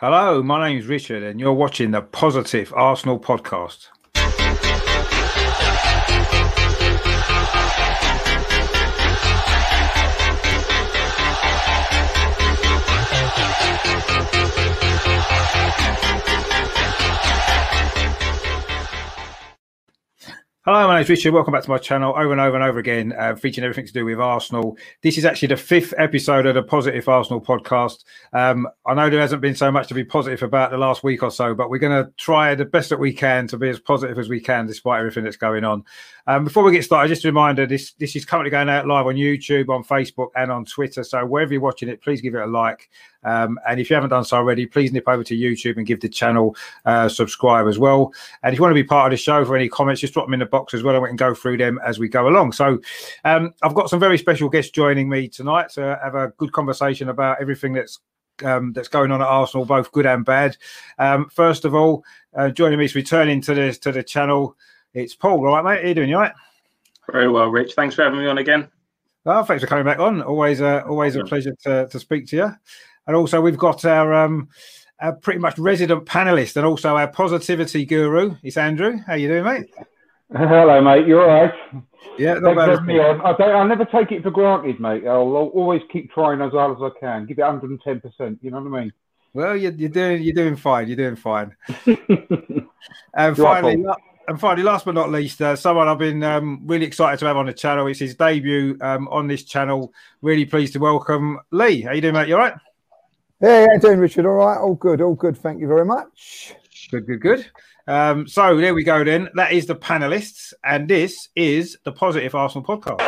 Hello, my name's Richard and you're watching the Positive Arsenal Podcast. Hello, my name's Richard. Welcome back to my channel over and over again, featuring everything to do with Arsenal. This is actually the fifth episode of the Positive Arsenal Podcast. I know there hasn't been so much to be positive about the last week or so, but we're going to try the best that we can to be as positive as we can despite everything that's going on. Before we get started, just a reminder, this is currently going out live on YouTube, on Facebook and on Twitter. So wherever you're watching it, please give it a like. And if you haven't done so already, please nip over to YouTube and give the channel subscribe as well. And if you want to be part of the show for any comments, just drop them in the box as well and we can go through them as we go along. So I've got some very special guests joining me tonight to have a good conversation about everything that's going on at Arsenal, both good and bad. First of all, joining me is returning to the channel. It's Paul. All right, mate? How you doing? You all right? Very well, Rich. Thanks for having me on again. Oh, thanks for coming back on. Always a pleasure to speak to you. And also, we've got our pretty much resident panellist and also our positivity guru. It's Andrew. How you doing, mate? Hello, mate. You all right? Yeah, not bad. I'll never take it for granted, mate. I'll always keep trying as hard as I can. Give it 110%. You know what I mean? Well, you're doing fine. And finally, last but not least, someone I've been really excited to have on the channel. It's his debut on this channel. Really pleased to welcome Lee. How you doing, mate? You all right? Hey, how you doing, Richard? All right, all good. Thank you very much. Good. So there we go then. That is the panellists, and this is the Positive Arsenal Podcast.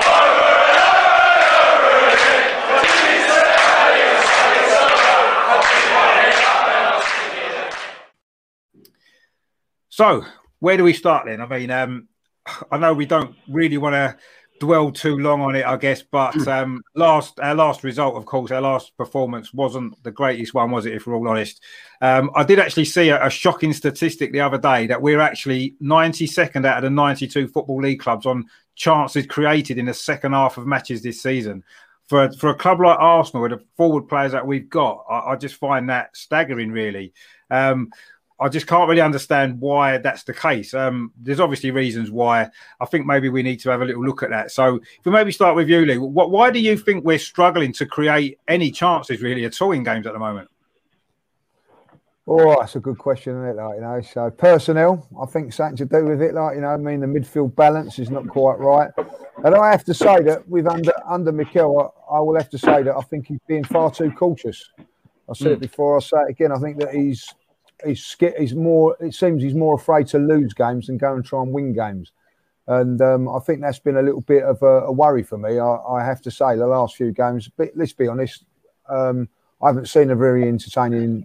So where do we start then? I mean, I know we don't really want to dwell too long on it, I guess, but our last result, of course, our last performance wasn't the greatest one, was it, if we're all honest? I did actually see a shocking statistic the other day that we're actually 92nd out of the 92 Football League clubs on chances created in the second half of matches this season. For a club like Arsenal, with the forward players that we've got, I just find that staggering, really. I just can't really understand why that's the case. There's obviously reasons why. I think maybe we need to have a little look at that. So if we maybe start with you, Lee, why do you think we're struggling to create any chances really at all in games at the moment? Oh, that's a good question, isn't it? So personnel, I think something to do with it. The midfield balance is not quite right. And I have to say that with under Mikel, I will have to say that I think he's being far too cautious. I said it before, I'll say it again. I think that he's more afraid to lose games than go and try and win games. And I think that's been a little bit of a worry for me. I have to say the last few games, but let's be honest, I haven't seen a very entertaining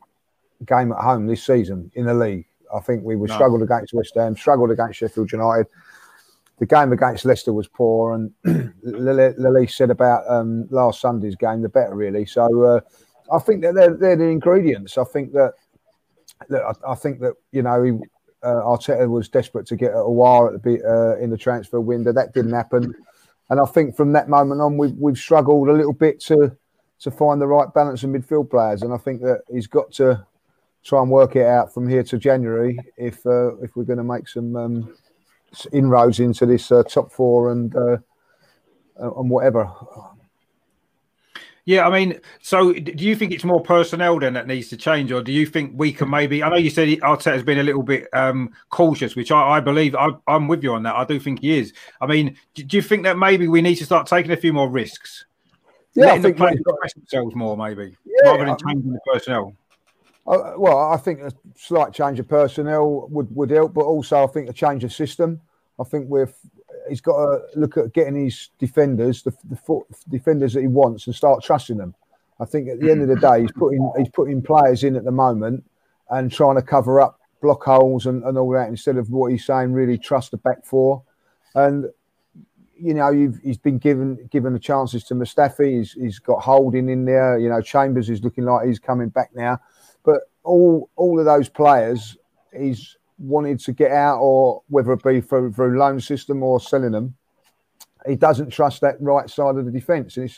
game at home this season in the league. I think we were struggled against West Ham, struggled against Sheffield United. The game against Leicester was poor. And Lily said about last Sunday's game, the better really. So I think that they're the ingredients. I think that Arteta was desperate to get a while in the transfer window. That didn't happen. And I think from that moment on, we've struggled a little bit to find the right balance of midfield players. And I think that he's got to try and work it out from here to January if we're going to make some inroads into this top four and whatever. Yeah, I mean, so do you think it's more personnel then that needs to change, or do you think we can maybe? I know you said Arteta's been a little bit cautious, which I believe I'm with you on that. I do think he is. I mean, do you think that maybe we need to start taking a few more risks? Yeah, letting I think the players express themselves more, maybe, yeah, rather than changing the personnel. Well, I think a slight change of personnel would help, but also I think a change of system. I think he's got to look at getting his defenders, the defenders that he wants, and start trusting them. I think at the end of the day, he's putting players in at the moment and trying to cover up block holes and all that, instead of what he's saying, really trust the back four. And, you know, he's been given the chances to Mustafi. He's got Holding in there. You know, Chambers is looking like he's coming back now. But all of those players, he's wanted to get out, or whether it be through loan system or selling them, he doesn't trust that right side of the defence. And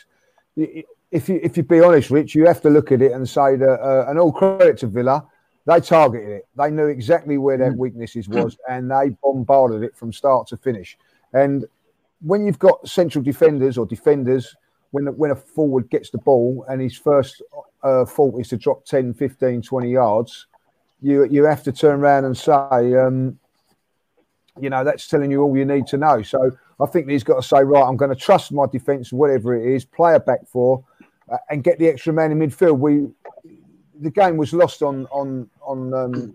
if you be honest, Rich, you have to look at it and say that, and all credit to Villa, they targeted it. They knew exactly where their weaknesses was, and they bombarded it from start to finish. And when you've got central defenders or defenders, when a forward gets the ball and his first fault is to drop 10, 15, 20 yards, you have to turn around and say, you know, that's telling you all you need to know. So I think he's got to say, right, I'm going to trust my defence, whatever it is, play a back four, and get the extra man in midfield. The game was lost on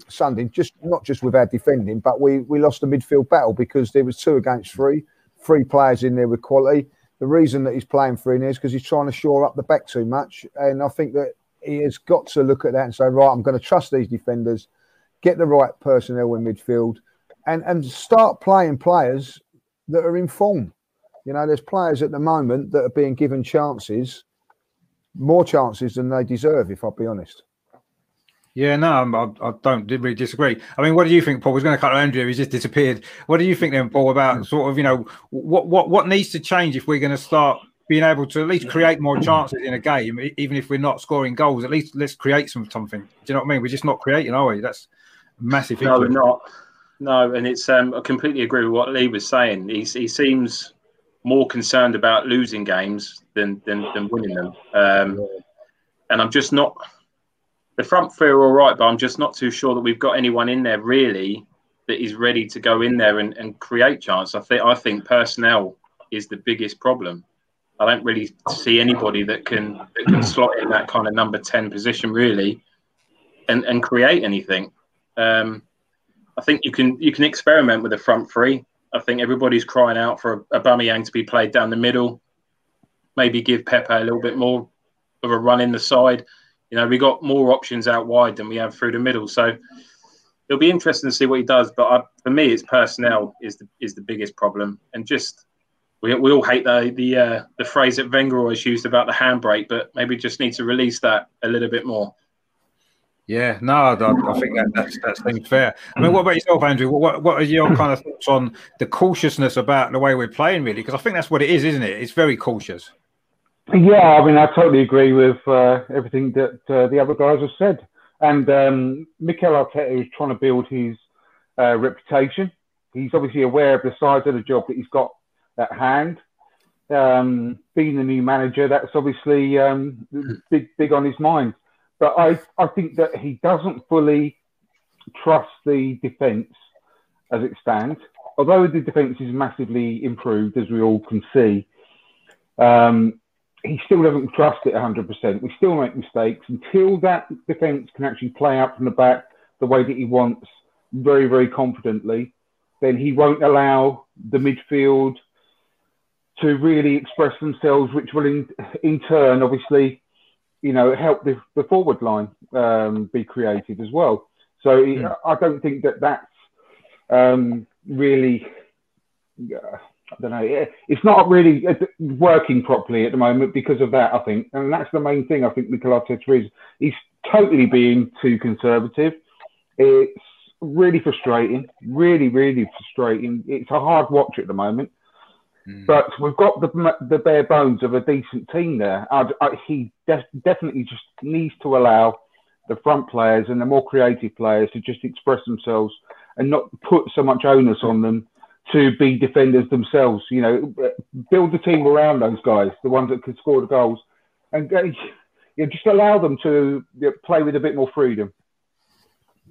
Sunday, not just with our defending, but we lost the midfield battle because there was 2 against 3 players in there with quality. The reason that he's playing 3 in there is because he's trying to shore up the back too much, and I think that he has got to look at that and say, right, I'm going to trust these defenders, get the right personnel in midfield, and start playing players that are in form. You know, there's players at the moment that are being given chances, more chances than they deserve, if I'll be honest. Yeah, no, I don't really disagree. I mean, what do you think, Paul? I was going to cut Andrew, he's just disappeared. What do you think then, Paul, about sort of, you know, what needs to change if we're going to start being able to at least create more chances in a game, even if we're not scoring goals? At least let's create something. Do you know what I mean? We're just not creating, are we? That's a massive issue. No, we're not. No, and it's I completely agree with what Lee was saying. He seems more concerned about losing games than winning them. And I'm just not. The front three are all right, but I'm just not too sure that we've got anyone in there really that is ready to go in there and create chance. I think personnel is the biggest problem. I don't really see anybody that can slot in that kind of number 10 position really, and create anything. I think you can experiment with a front three. I think everybody's crying out for Aubameyang to be played down the middle. Maybe give Pepe a little bit more of a run in the side. You know, we got more options out wide than we have through the middle. So it'll be interesting to see what he does. But for me, it's personnel is the biggest problem, and just. We all hate the phrase that Wenger always used about the handbrake, but maybe just need to release that a little bit more. Yeah, no, I think that seems fair. I mean, what about yourself, Andrew? What are your kind of thoughts on the cautiousness about the way we're playing, really? Because I think that's what it is, isn't it? It's very cautious. Yeah, I mean, I totally agree with everything that the other guys have said. And Mikel Arteta is trying to build his reputation. He's obviously aware of the size of the job that he's got at hand. Being the new manager, that's obviously big on his mind. But I think that he doesn't fully trust the defence as it stands. Although the defence is massively improved, as we all can see, he still doesn't trust it 100%. We still make mistakes. Until that defence can actually play out from the back the way that he wants, very, very confidently, then he won't allow the midfield to really express themselves, which will in turn, obviously, you know, help the forward line be creative as well. So yeah. I don't think that's really, I don't know, it's not really working properly at the moment because of that, I think. And that's the main thing I think Mikel Arteta is. He's totally being too conservative. It's really frustrating. Really, really frustrating. It's a hard watch at the moment. But we've got the bare bones of a decent team there. He definitely just needs to allow the front players and the more creative players to just express themselves and not put so much onus on them to be defenders themselves. You know, build the team around those guys, the ones that can score the goals, and you know, just allow them to play with a bit more freedom.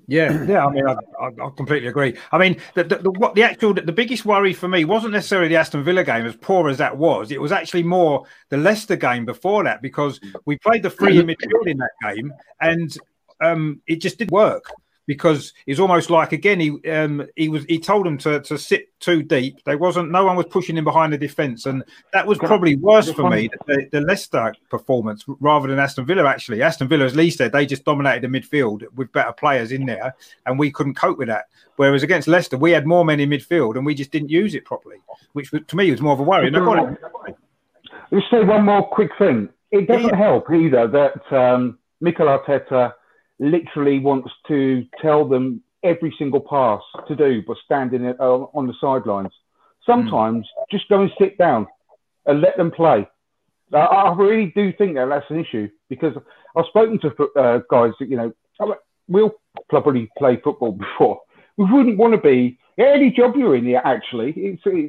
Yeah. I mean, I completely agree. I mean, the biggest worry for me wasn't necessarily the Aston Villa game, as poor as that was. It was actually more the Leicester game before that, because we played the three in midfield in that game, and it just didn't work, because it's almost like, again, he told them to sit too deep. No one was pushing him behind the defence, and that was probably worse for me, the Leicester performance, rather than Aston Villa, actually. Aston Villa, as Lee said, they just dominated the midfield with better players in there, and we couldn't cope with that. Whereas against Leicester, we had more men in midfield, and we just didn't use it properly, which to me was more of a worry. Let's say one more quick thing. It doesn't help either that Mikel Arteta literally wants to tell them every single pass to do by standing on the sidelines. Sometimes just go and sit down and let them play. I really do think that's an issue, because I've spoken to guys that, you know, we'll probably play football before. We wouldn't want to be, any job you're in here, actually,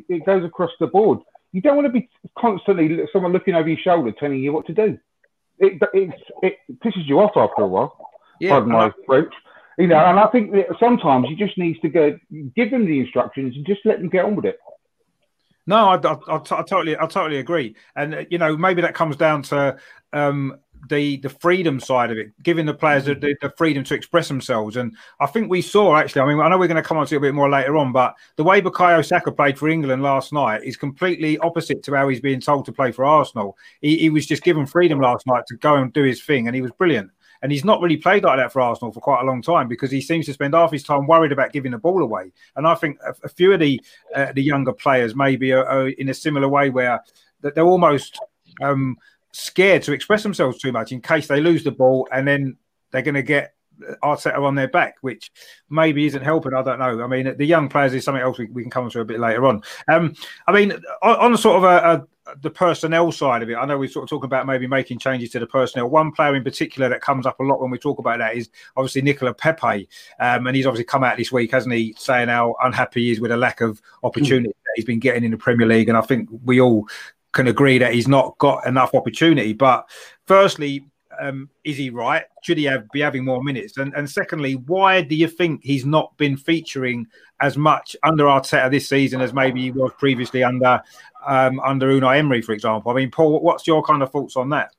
it goes across the board. You don't want to be constantly someone looking over your shoulder telling you what to do. It pisses you off after a while. Pardon my French. You know, and I think that sometimes you just need to go give them the instructions and just let them get on with it. No, I totally agree. And, you know, maybe that comes down to the freedom side of it, giving the players the freedom to express themselves. And I think we saw, actually, I mean, I know we're going to come on to it a bit more later on, but the way Bukayo Saka played for England last night is completely opposite to how he's being told to play for Arsenal. He was just given freedom last night to go and do his thing, and he was brilliant. And he's not really played like that for Arsenal for quite a long time, because he seems to spend half his time worried about giving the ball away. And I think a few of the younger players maybe are in a similar way, where they're almost scared to express themselves too much in case they lose the ball, and then they're going to get Arteta on their back, which maybe isn't helping. I don't know. I mean, the young players is something else we can come to a bit later on. I mean, on sort of the personnel side of it, I know we're sort of talking about maybe making changes to the personnel. One player in particular that comes up a lot when we talk about that is obviously Nicolas Pepe. And he's obviously come out this week, hasn't he, saying how unhappy he is with a lack of opportunity that he's been getting in the Premier League. And I think we all can agree that he's not got enough opportunity. But firstly, is he right? Should he be having more minutes? And secondly, why do you think he's not been featuring as much under Arteta this season as maybe he was previously under Unai Emery, for example? I mean, Paul, what's your kind of thoughts on that?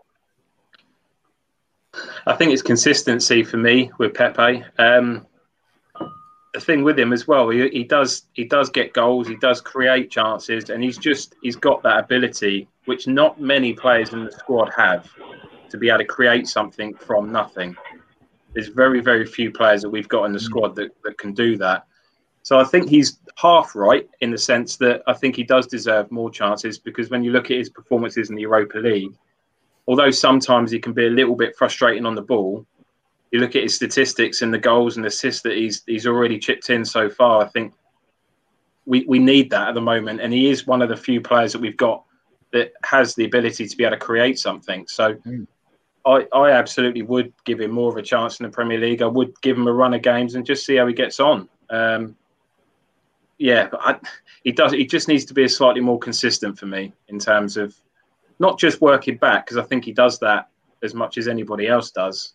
I think it's consistency for me with Pepe. The thing with him as well, he does get goals, he does create chances, and he's got that ability which not many players in the squad have, to be able to create something from nothing. There's very, very few players that we've got in the squad that can do that. So I think he's half right in the sense that I think he does deserve more chances, because when you look at his performances in the Europa League, although sometimes he can be a little bit frustrating on the ball, you look at his statistics and the goals and assists that he's already chipped in so far. I think we need that at the moment. And he is one of the few players that we've got that has the ability to be able to create something. So I absolutely would give him more of a chance in the Premier League. I would give him a run of games and just see how he gets on. He just needs to be slightly more consistent for me, in terms of not just working back, because I think he does that as much as anybody else does.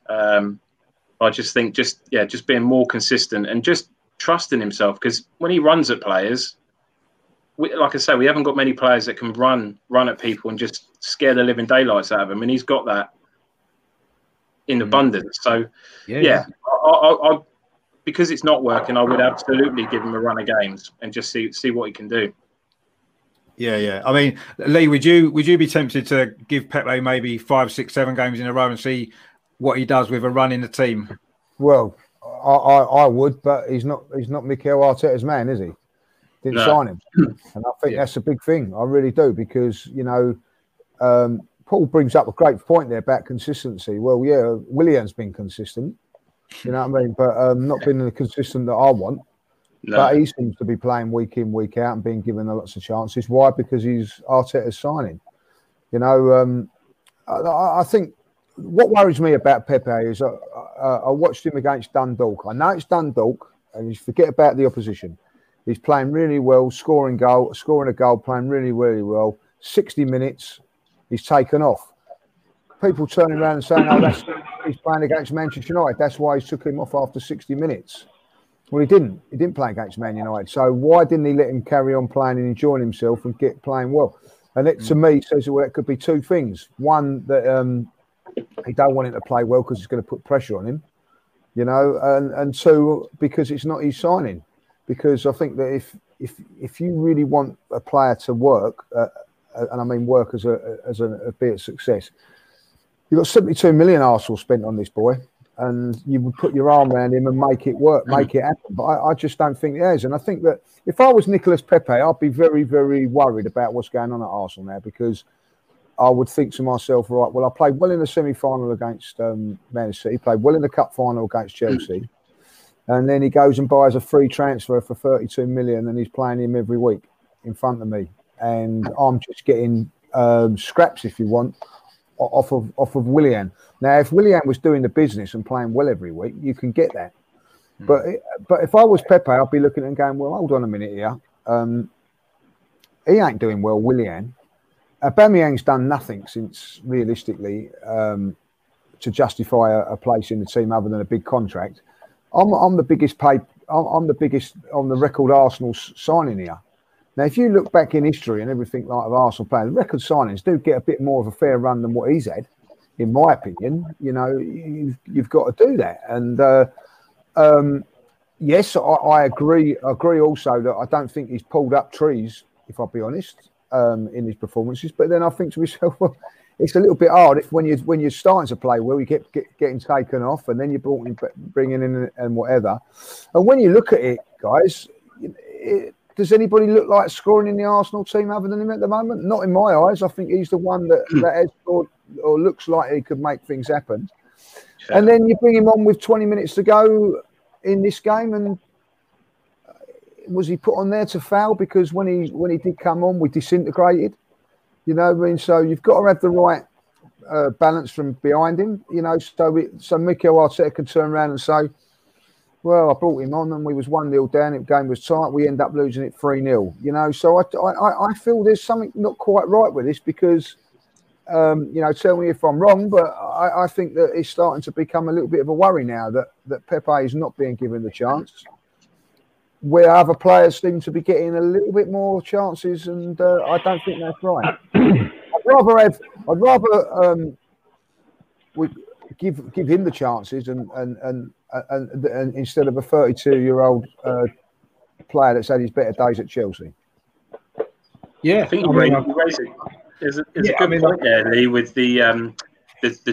I just think just being more consistent and just trusting himself, because when he runs at players, like I say, we haven't got many players that can run at people and just scare the living daylights out of them, and he's got that in abundance. So, I because it's not working, I would absolutely give him a run of games and just see what he can do. Yeah. I mean, Lee, would you be tempted to give Pepe maybe 5, 6, 7 games in a row and see what he does with a run in the team? Well, I would, but he's not Mikel Arteta's man, is he? Sign him, and I think that's a big thing. I really do, because you know. Paul brings up a great point there about consistency. Well, yeah, Willian's been consistent, you know what I mean? But not been the consistent that I want. No. But he seems to be playing week in, week out and being given lots of chances. Why? Because he's Arteta's signing. You know, I think what worries me about Pepe is I watched him against Dundalk. I know it's Dundalk, and you forget about the opposition. He's playing really well, scoring a goal, playing really, really well. 60 minutes, he's taken off. People turning around and saying, "Oh, he's playing against Manchester United. That's why he took him off after 60 minutes." Well, he didn't. He didn't play against Man United. So why didn't he let him carry on playing and enjoying himself and get playing well? And it, to me, says, well, it could be two things. One, that he don't want him to play well because it's going to put pressure on him, you know. And two, because it's not his signing. Because I think that if you really want a player to work, and I mean work as a be a success, you've got 72 million Arsenal spent on this boy. And you would put your arm around him and make it work, make it happen. But I just don't think there is. And I think that if I was Nicolas Pepe, I'd be very, very worried about what's going on at Arsenal now, because I would think to myself, right, well, I played well in the semi-final against Manchester City, played well in the cup final against Chelsea, and then he goes and buys a free transfer for 32 million and he's playing him every week in front of me. And I'm just getting scraps, if you want, off of Willian. Now, if Willian was doing the business and playing well every week, you can get that. But if I was Pepe, I'd be looking at him going, well, hold on a minute here. He ain't doing well, Willian. Aubameyang's done nothing since, realistically, to justify a place in the team other than a big contract. I'm the biggest paid. I'm the biggest on the record Arsenal signing here. Now, if you look back in history and everything like of Arsenal players, record signings do get a bit more of a fair run than what he's had, in my opinion. You know, you've got to do that. And yes, I agree. I agree also that I don't think he's pulled up trees, if I'll be honest, in his performances. But then I think to myself, well, it's a little bit hard if when you're starting to play well, you getting taken off, and then you're bringing in and whatever. And when you look at it, guys, does anybody look like scoring in the Arsenal team other than him at the moment? Not in my eyes. I think he's the one that has scored or looks like he could make things happen. Sure. And then you bring him on with 20 minutes to go in this game, and was he put on there to foul? Because when he did come on, we disintegrated. You know what I mean? So you've got to have the right balance from behind him. You know, so Mikel Arteta can turn around and say, well, I brought him on and we was 1-0 down. The game was tight. We end up losing it 3-0. You know, so I feel there's something not quite right with this because, you know, tell me if I'm wrong, but I think that it's starting to become a little bit of a worry now that Pepe is not being given the chance, where other players seem to be getting a little bit more chances, and I don't think that's right. I'd rather we give him the chances and instead of a 32-year-old player that's had his better days at Chelsea. Yeah, I think there's a good point there, Lee, with the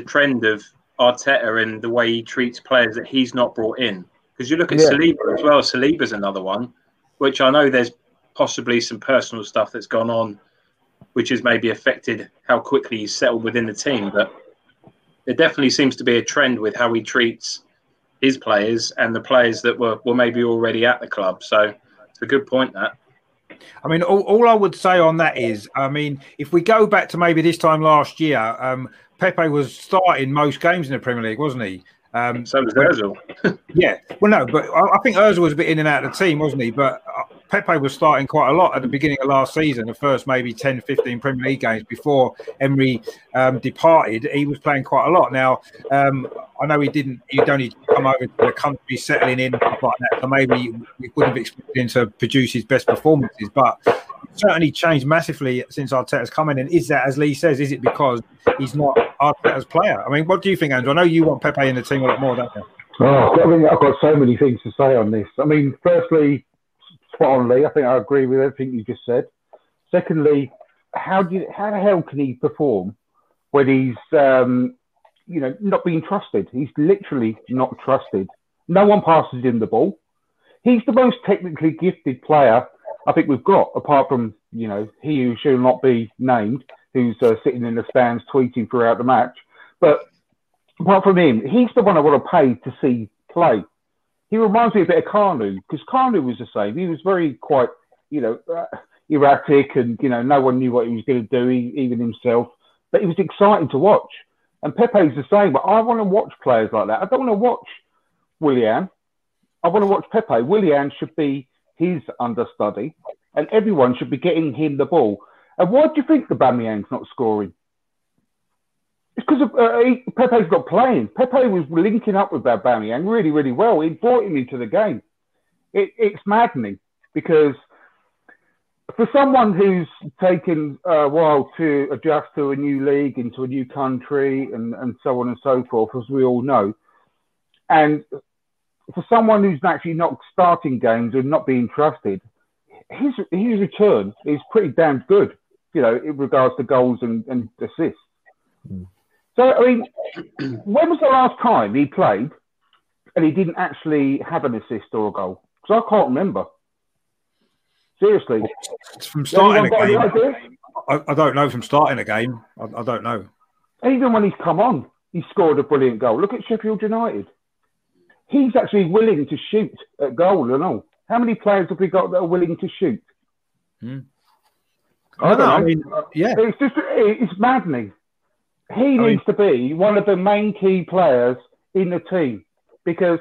trend of Arteta and the way he treats players that he's not brought in. Because you look at Saliba as well. Saliba's another one, which I know there's possibly some personal stuff that's gone on, which has maybe affected how quickly he's settled within the team. But there definitely seems to be a trend with how he treats his players and the players that were maybe already at the club. So it's a good point, that. I mean, all I would say on that is, I mean, if we go back to maybe this time last year, Pepe was starting most games in the Premier League, wasn't he? So was Ozil. Yeah. Well, no, but I think Ozil was a bit in and out of the team, wasn't he? But Pepe was starting quite a lot at the beginning of last season, the first maybe 10, 15 Premier League games before Emery departed. He was playing quite a lot. Now, I know he'd only come over to the country, settling in, like that, so maybe we wouldn't have expected him to produce his best performances. But it's certainly changed massively since Arteta's come in. And is that, as Lee says, is it because he's not Arteta's player? I mean, what do you think, Andrew? I know you want Pepe in the team a lot more, don't you? Oh, I mean, I've got so many things to say on this. I mean, firstly, spot on, Lee. I think I agree with everything you just said. Secondly, how the hell can he perform when he's you know, not being trusted? He's literally not trusted. No one passes him the ball. He's the most technically gifted player I think we've got, apart from, you know, he who shall not be named, who's sitting in the stands tweeting throughout the match. But apart from him, he's the one I want to pay to see play. he reminds me a bit of Carnu, because Carnu was the same. He was very quite, you know, erratic, and, you know, no one knew what he was going to do, even himself. But it was exciting to watch. And Pepe's the same. But I want to watch players like that. I don't want to watch Willian. I want to watch Pepe. Willian should be his understudy, and everyone should be getting him the ball. And why do you think Aubameyang's not scoring? It's because Pepe's not playing. Pepe was linking up with Aubameyang really, really well. He brought him into the game. It's maddening, because for someone who's taken a while to adjust to a new league, into a new country, and so on and so forth, as we all know, and for someone who's actually not starting games and not being trusted, his return is pretty damn good, you know, in regards to goals and assists. Mm. So, I mean, when was the last time he played and he didn't actually have an assist or a goal? Because I can't remember. Seriously. From starting a game. I don't know, from starting a game. I don't know. Even when he's come on, he scored a brilliant goal. Look at Sheffield United. He's actually willing to shoot at goal and all. How many players have we got that are willing to shoot? Hmm. I don't know. I mean, yeah. It's just, it's maddening. He needs to be one of the main key players in the team, because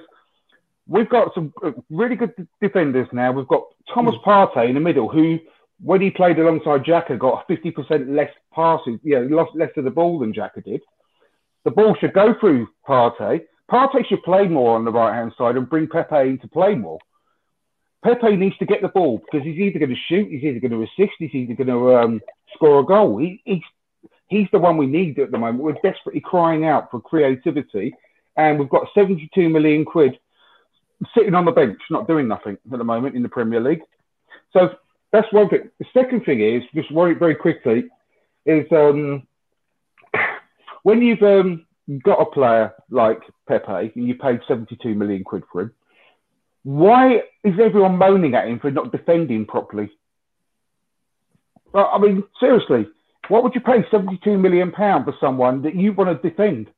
we've got some really good defenders now. We've got Thomas Partey in the middle, who, when he played alongside Xhaka, got 50% less passes, lost less of the ball than Xhaka did. The ball should go through Partey. Partey should play more on the right-hand side and bring Pepe in to play more. Pepe needs to get the ball, because he's either going to shoot, he's either going to assist, he's either going to score a goal. He's the one we need at the moment. We're desperately crying out for creativity, and we've got 72 million quid sitting on the bench, not doing nothing at the moment in the Premier League. So that's one thing. The second thing is, just very, very quickly, is when you've got a player like Pepe and you paid 72 million quid for him, why is everyone moaning at him for not defending properly? Well, I mean, seriously, what would you pay £72 million for someone that you want to defend?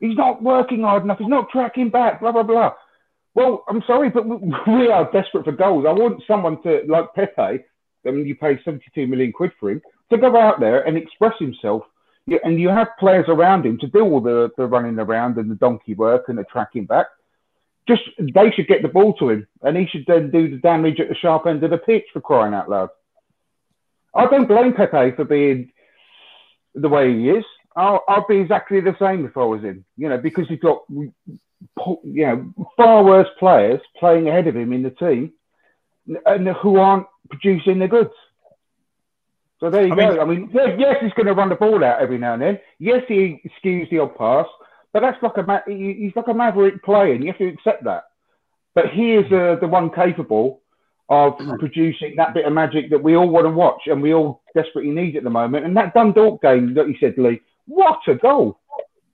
He's not working hard enough. He's not tracking back, blah, blah, blah. Well, I'm sorry, but we are desperate for goals. I want someone to, like Pepe, when you pay 72 million quid for him, to go out there and express himself. And you have players around him to do all the running around and the donkey work and the tracking back. Just, they should get the ball to him, and he should then do the damage at the sharp end of the pitch, for crying out loud. I don't blame Pepe for being the way he is. I'd be exactly the same if I was him, you know, because he's got, you know, far worse players playing ahead of him in the team, and who aren't producing the goods. So there you go. I mean, yes, he's going to run the ball out every now and then. Yes, he skews the odd pass. But that's like he's like a maverick player, and you have to accept that. But he is the one capable of producing that bit of magic that we all want to watch and we all desperately need at the moment. And that Dundalk game that you said, Lee, what a goal.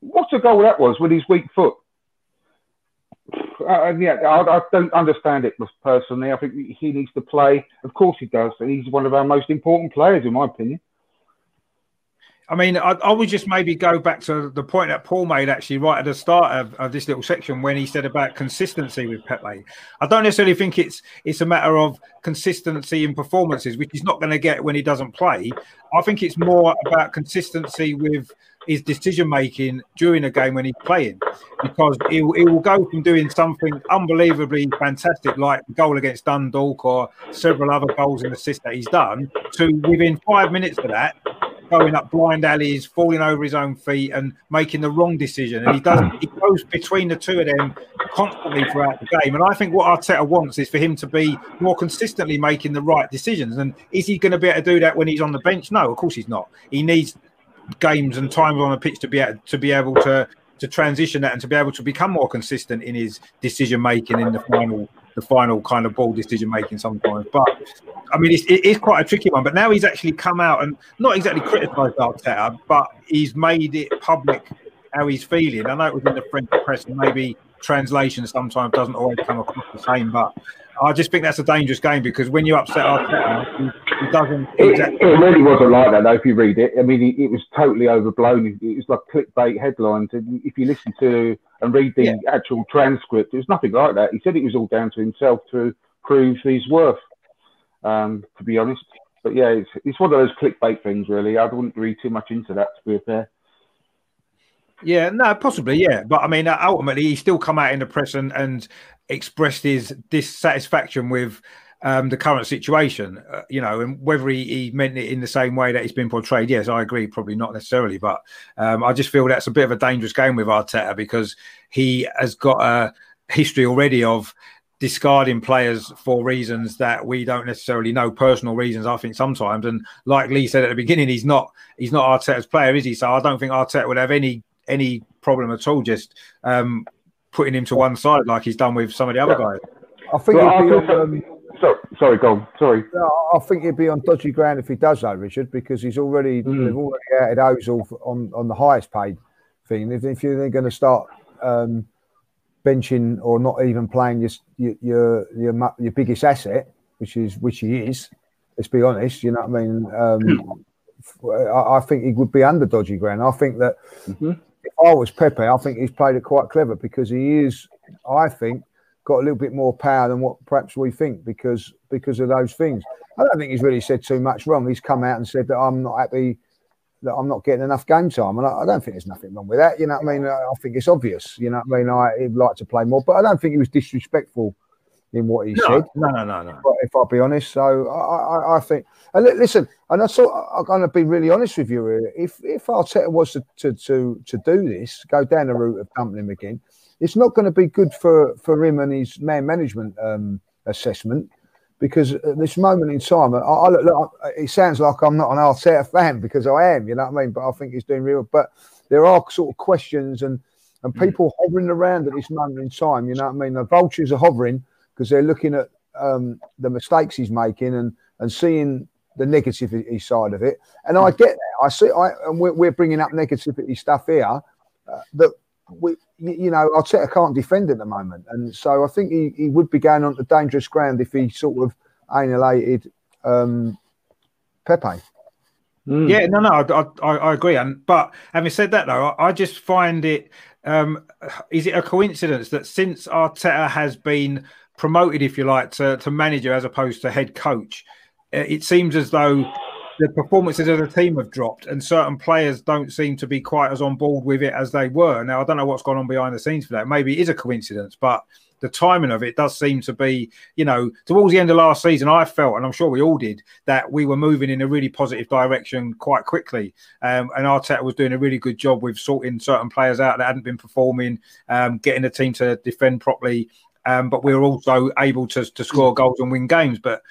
What a goal that was, with his weak foot. I don't understand it personally. I think he needs to play. Of course he does. And he's one of our most important players, in my opinion. I mean, I would just maybe go back to the point that Paul made actually right at the start of this little section, when he said about consistency with Pepe. I don't necessarily think it's a matter of consistency in performances, which he's not going to get when he doesn't play. I think it's more about consistency with his decision-making during a game when he's playing, because he will go from doing something unbelievably fantastic, like the goal against Dundalk or several other goals and assists that he's done, to within 5 minutes of that, going up blind alleys, falling over his own feet and making the wrong decision. And he goes between the two of them constantly throughout the game. And I think what Arteta wants is for him to be more consistently making the right decisions. And is he going to be able to do that when he's on the bench? No, of course he's not. He needs games and times on the pitch to be able to transition that and to be able to become more consistent in his decision-making in the final kind of ball decision-making sometimes. But, I mean, it's quite a tricky one. But now he's actually come out and not exactly criticised Arteta, but he's made it public how he's feeling. I know it was in the French press, and maybe translation sometimes doesn't always come across the same, but I just think that's a dangerous game, because when you upset Arteta, he doesn't... Exactly... It really wasn't like that, though, if you read it. I mean, it was totally overblown. It was like clickbait headlines. And if you listen to and read the actual transcript. It was nothing like that. He said it was all down to himself to prove his worth, to be honest. But yeah, it's one of those clickbait things, really. I wouldn't read too much into that, to be fair. Yeah, no, possibly, yeah. But I mean, ultimately, he still come out in the press and expressed his dissatisfaction with the current situation, you know, and whether he meant it in the same way that he's been portrayed. Yes, I agree, probably not necessarily. But I just feel that's a bit of a dangerous game with Arteta, because he has got a history already of discarding players for reasons that we don't necessarily know, personal reasons, I think, sometimes. And like Lee said at the beginning, he's not Arteta's player, is he? So I don't think Arteta would have any problem at all just putting him to one side like he's done with some of the other guys. I think Sorry, go on. No, I think he'd be on dodgy ground if he does that, Richard, because he's already they've already outed Ozil on the highest paid thing. If you're then going to start benching or not even playing your biggest asset, which he is, let's be honest, you know what I mean? I think he would be under dodgy ground. I think that if I was Pepe, I think he's played it quite clever, because he is, I think, got a little bit more power than what perhaps we think because of those things. I don't think he's really said too much wrong. He's come out and said that I'm not happy, that I'm not getting enough game time, and I don't think there's nothing wrong with that. You know what I mean? I think it's obvious. You know what I mean? I'd like to play more, but I don't think he was disrespectful in what he said. No. If I'll be honest, so I think. And listen, and I'm going to be really honest with you here. If Arteta was to do this, go down the route of dumping him again, it's not going to be good for him and his man management assessment. Because at this moment in time, I look, it sounds like I'm not an Arteta fan, because I am, you know what I mean? But I think he's doing real. But there are sort of questions and people hovering around at this moment in time, you know what I mean? The vultures are hovering because they're looking at the mistakes he's making and seeing the negativity side of it. And I get that. And we're bringing up negativity stuff here that we, you know, Arteta can't defend at the moment, and so I think he would be going on to dangerous ground if he sort of annihilated Pepe. Yeah, I agree. But having said that, though, I just find it. Is it a coincidence that since Arteta has been promoted, if you like, to manager as opposed to head coach, it seems as though the performances of the team have dropped, and certain players don't seem to be quite as on board with it as they were. Now, I don't know what's gone on behind the scenes for that. Maybe it is a coincidence, but the timing of it does seem to be, you know, towards the end of last season, I felt, and I'm sure we all did, that we were moving in a really positive direction quite quickly. And Arteta was doing a really good job with sorting certain players out that hadn't been performing, getting the team to defend properly. But we were also able to score goals and win games. But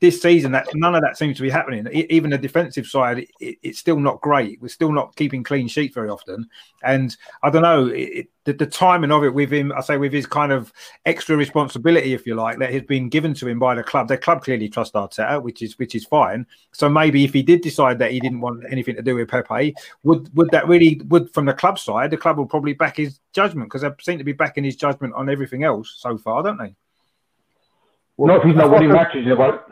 this season, none of that seems to be happening. Even the defensive side, it's still not great. We're still not keeping clean sheets very often. And I don't know, the timing of it with him, I say with his kind of extra responsibility, if you like, that has been given to him by the club. The club clearly trust Arteta, which is fine. So maybe if he did decide that he didn't want anything to do with Pepe, would from the club side, the club will probably back his judgment, because they seem to be backing his judgment on everything else so far, don't they? Well, not if he's not winning matches, they won't.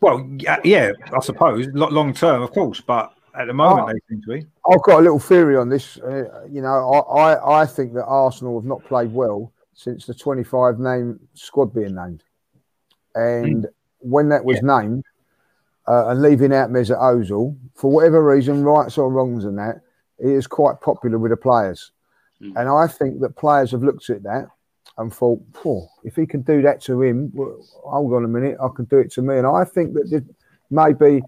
Well, yeah, I suppose long term, of course, but at the moment they seem to be. I've got a little theory on this. You know, I think that Arsenal have not played well since the 25 name squad being named, and when that was named, and leaving out Mesut Ozil for whatever reason, rights or wrongs, and that it is quite popular with the players, and I think that players have looked at that and thought, if he can do that to him, well, hold on a minute, I can do it to me. And I think that maybe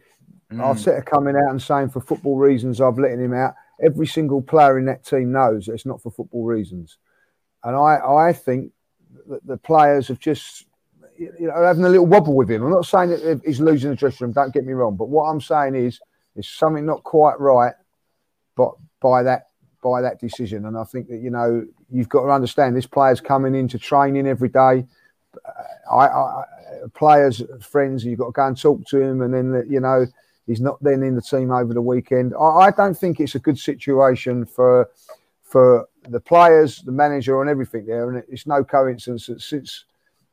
Arteta coming out and saying, for football reasons, I've let him out. Every single player in that team knows that it's not for football reasons. And I think that the players have just, you know, having a little wobble with him. I'm not saying that he's losing the dressing room, don't get me wrong. But what I'm saying is, there's something not quite right but by that decision. And I think that, you know, you've got to understand this player's coming into training every day. Players, friends, you've got to go and talk to him. And then, you know, he's not then in the team over the weekend. I don't think it's a good situation for the players, the manager and everything there. And it's no coincidence that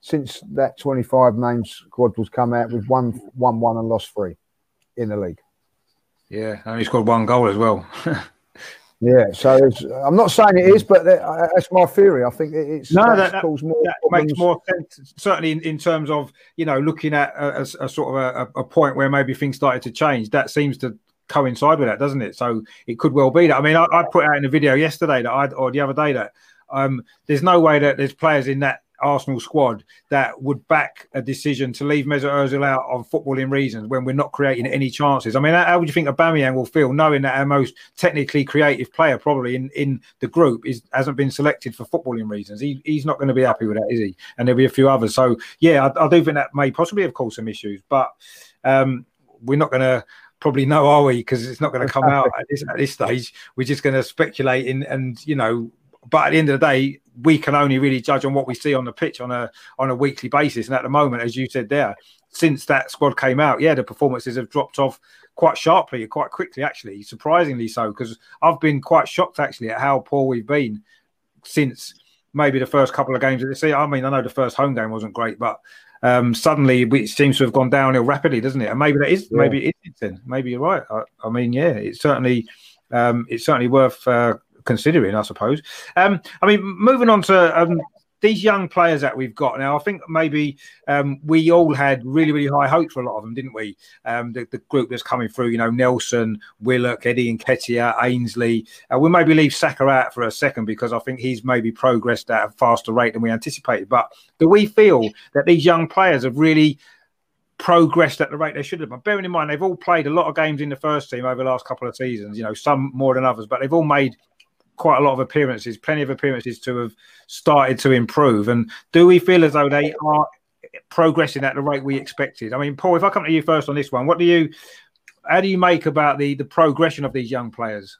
since that 25 name squad was come out, we've won one and lost three in the league. Yeah, and he scored one goal as well. Yeah, so it's, I'm not saying it is, but that's my theory. I think it's that makes more sense, certainly in terms of, you know, looking at a sort of a point where maybe things started to change. That seems to coincide with that, doesn't it? So it could well be that. I mean, I put out in a video yesterday or the other day that there's no way that there's players in that Arsenal squad that would back a decision to leave Mesut Ozil out on footballing reasons when we're not creating any chances. I mean, how would you think Aubameyang will feel knowing that our most technically creative player probably in the group hasn't been selected for footballing reasons? He's not going to be happy with that, is he? And there'll be a few others. So, yeah, I do think that may possibly have caused some issues, but we're not going to probably know, are we? Because it's not going to come out at this stage. We're just going to speculate and, you know, but at the end of the day, we can only really judge on what we see on the pitch on a weekly basis. And at the moment, as you said there, since that squad came out, yeah, the performances have dropped off quite sharply, quite quickly, actually, surprisingly so, because I've been quite shocked, actually, at how poor we've been since maybe the first couple of games of the season. I mean, I know the first home game wasn't great, but suddenly it seems to have gone downhill rapidly, doesn't it? And maybe that is, maybe it is then. Maybe you're right. I mean, yeah, it's certainly worth considering, I suppose. I mean, moving on to these young players that we've got now, I think maybe we all had really, really high hopes for a lot of them, didn't we? The group that's coming through, you know, Nelson, Willock, Eddie Nketiah, Ainsley. We'll maybe leave Saka out for a second because I think he's maybe progressed at a faster rate than we anticipated. But do we feel that these young players have really progressed at the rate they should have? But bearing in mind, they've all played a lot of games in the first team over the last couple of seasons, you know, some more than others, but they've all made quite a lot of appearances, plenty of appearances to have started to improve. And do we feel as though they are progressing at the rate we expected? I mean, Paul, if I come to you first on this one, how do you make about the progression of these young players?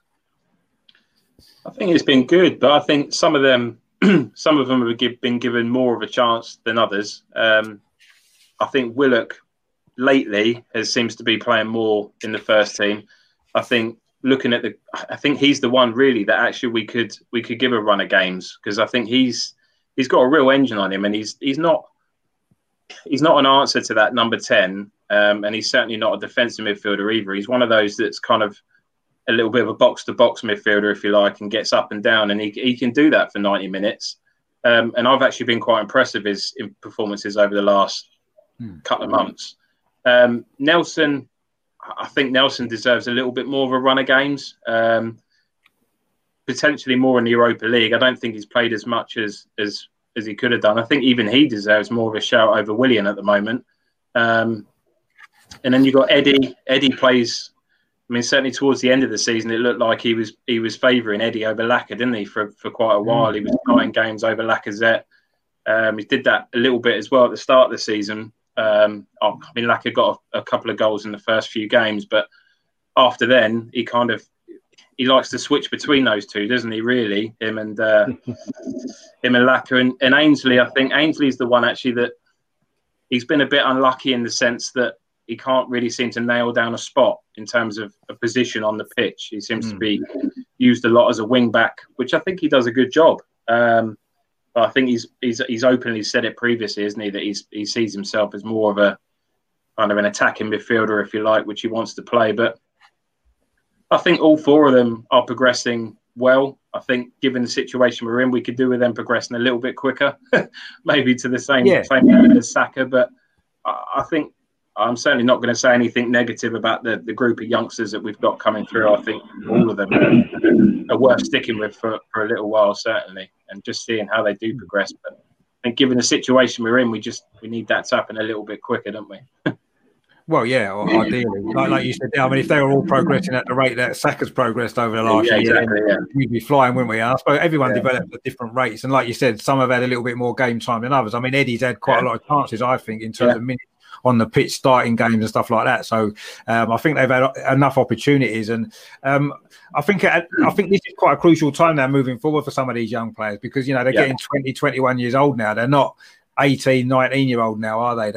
I think it's been good, but I think some of them have been given more of a chance than others. I think Willock lately seems to be playing more in the first team. I think he's the one really that actually we could give a run of games, because I think he's got a real engine on him, and he's not an answer to that number 10, and he's certainly not a defensive midfielder either. He's one of those that's kind of a little bit of a box to box midfielder, if you like, and gets up and down, and he can do that for 90 minutes. And I've actually been quite impressed with his performances over the last couple of months. Nelson. I think Nelson deserves a little bit more of a run of games, potentially more in the Europa League. I don't think he's played as much as he could have done. I think even he deserves more of a shout over Willian at the moment. And then you've got Eddie. Eddie plays. I mean, certainly towards the end of the season, it looked like he was favouring Eddie over Lacazette, didn't he? For quite a while, he was starting games over Lacazette. He did that a little bit as well at the start of the season. I mean, Lacazette got a couple of goals in the first few games, but after then, he likes to switch between those two, doesn't he? Really, him and Lacazette and Ainsley. I think Ainsley's the one actually that he's been a bit unlucky in the sense that he can't really seem to nail down a spot in terms of a position on the pitch. He seems to be used a lot as a wing back, which I think he does a good job. I think he's openly said it previously, isn't he, that he sees himself as more of a kind of an attacking midfielder, if you like, which he wants to play. But I think all four of them are progressing well. I think given the situation we're in, we could do with them progressing a little bit quicker, maybe to the same area as Saka. But I think I'm certainly not going to say anything negative about the group of youngsters that we've got coming through. I think all of them are worth sticking with for a little while, certainly, and just seeing how they do progress. But I think given the situation we're in, we need that to happen a little bit quicker, don't we? Well, yeah, well, ideally. Like you said, I mean, if they were all progressing at the rate that Saka's progressed over the last year, exactly, we'd be flying, wouldn't we? And I suppose everyone developed at different rates. And like you said, some have had a little bit more game time than others. I mean, Eddie's had quite a lot of chances, I think, in terms of minutes on the pitch, starting games and stuff like that. So I think they've had enough opportunities. And I think this is quite a crucial time now moving forward for some of these young players, because, you know, they're getting 20, 21 years old now. They're not 18, 19-year-old now, are they?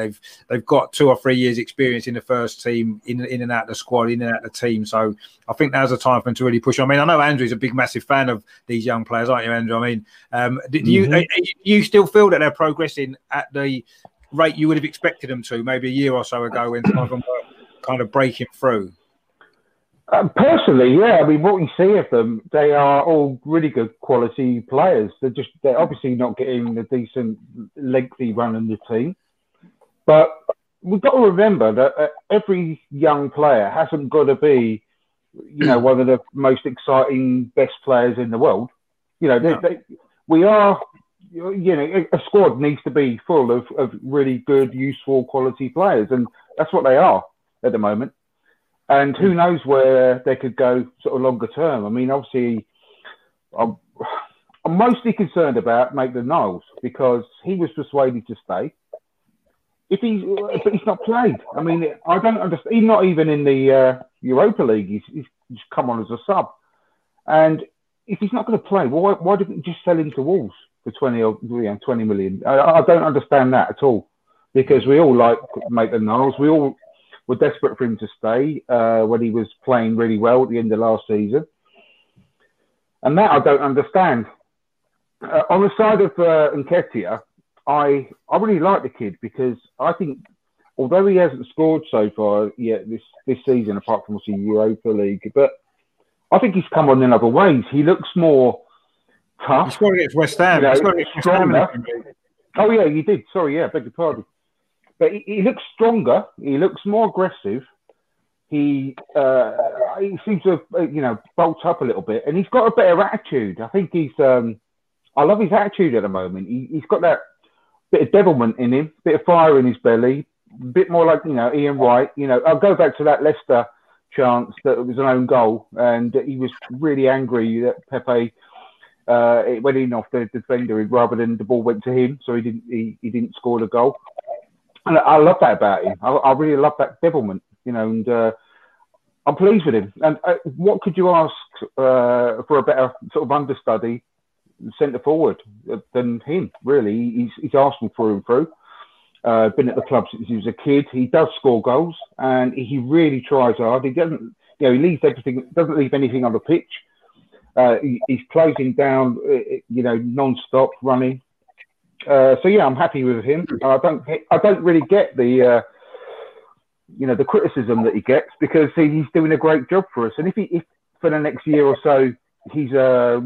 They've got 2 or 3 years experience in the first team, in and out the squad, in and out the team. So I think now's the time for them to really push on. I mean, I know Andrew's a big, massive fan of these young players, aren't you, Andrew? I mean, do you still feel that they're progressing at the rate you would have expected them to maybe a year or so ago when some of them were kind of breaking through? Personally, yeah. I mean, what we see of them, they are all really good quality players. They're obviously not getting the decent, lengthy run in the team. But we've got to remember that every young player hasn't got to be, you know, one of the most exciting, best players in the world. You know, a squad needs to be full of really good, useful, quality players. And that's what they are at the moment. And who knows where they could go sort of longer term. I mean, obviously, I'm mostly concerned about Maitland-Niles because he was persuaded to stay. But he's not played. I mean, I don't understand. He's not even in the Europa League. He's come on as a sub. And if he's not going to play, why didn't we just sell him to Wolves for 20 million? I don't understand that at all because we all like Maitland-Niles. We all... were desperate for him to stay when he was playing really well at the end of last season. And that I don't understand. On the side of Nketiah, I really like the kid because I think, although he hasn't scored so far yet this season, apart from the Europa League, but I think he's come on in other ways. He looks more tough. He's got against West Ham. He's got against West Ham. Oh, yeah, you did. Sorry, yeah, beg your pardon. But he looks stronger. He looks more aggressive. He seems to, bolt up a little bit, and he's got a better attitude. I think he's. I love his attitude at the moment. He's got that bit of devilment in him, bit of fire in his belly, a bit more like Ian Wright. I'll go back to that Leicester chance that it was an own goal, and he was really angry that Pepe. It went in off the defender rather than the ball went to him, so he didn't. He didn't score the goal. And I love that about him. I really love that devilment, and I'm pleased with him. And what could you ask for a better sort of understudy centre-forward than him, really? He's Arsenal through and through. Been at the club since he was a kid. He does score goals, and he really tries hard. He doesn't, he leaves everything, doesn't leave anything on the pitch. He's closing down, non-stop running. I'm happy with him. I don't really get the the criticism that he gets because he's doing a great job for us. And if for the next year or so he's a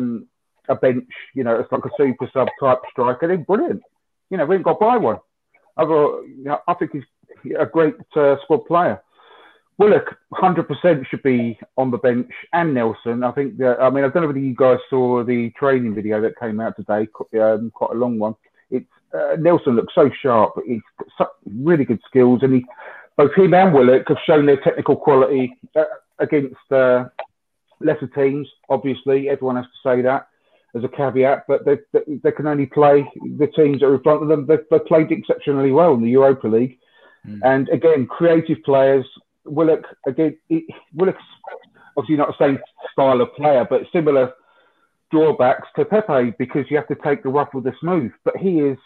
bench, it's like a super sub type striker, then brilliant. We ain't got to buy one. I think he's a great squad player. Willock, 100% should be on the bench, and Nelson. I think. I don't know whether you guys saw the training video that came out today. Quite a long one. It's Nelson looks so sharp. He's got really good skills, and both him and Willock have shown their technical quality against lesser teams. Obviously, everyone has to say that as a caveat, but they can only play the teams that are in front of them. They played exceptionally well in the Europa League, and again, creative players. Willock's obviously not the same style of player, but similar drawbacks to Pepe because you have to take the rough with the smooth. But he is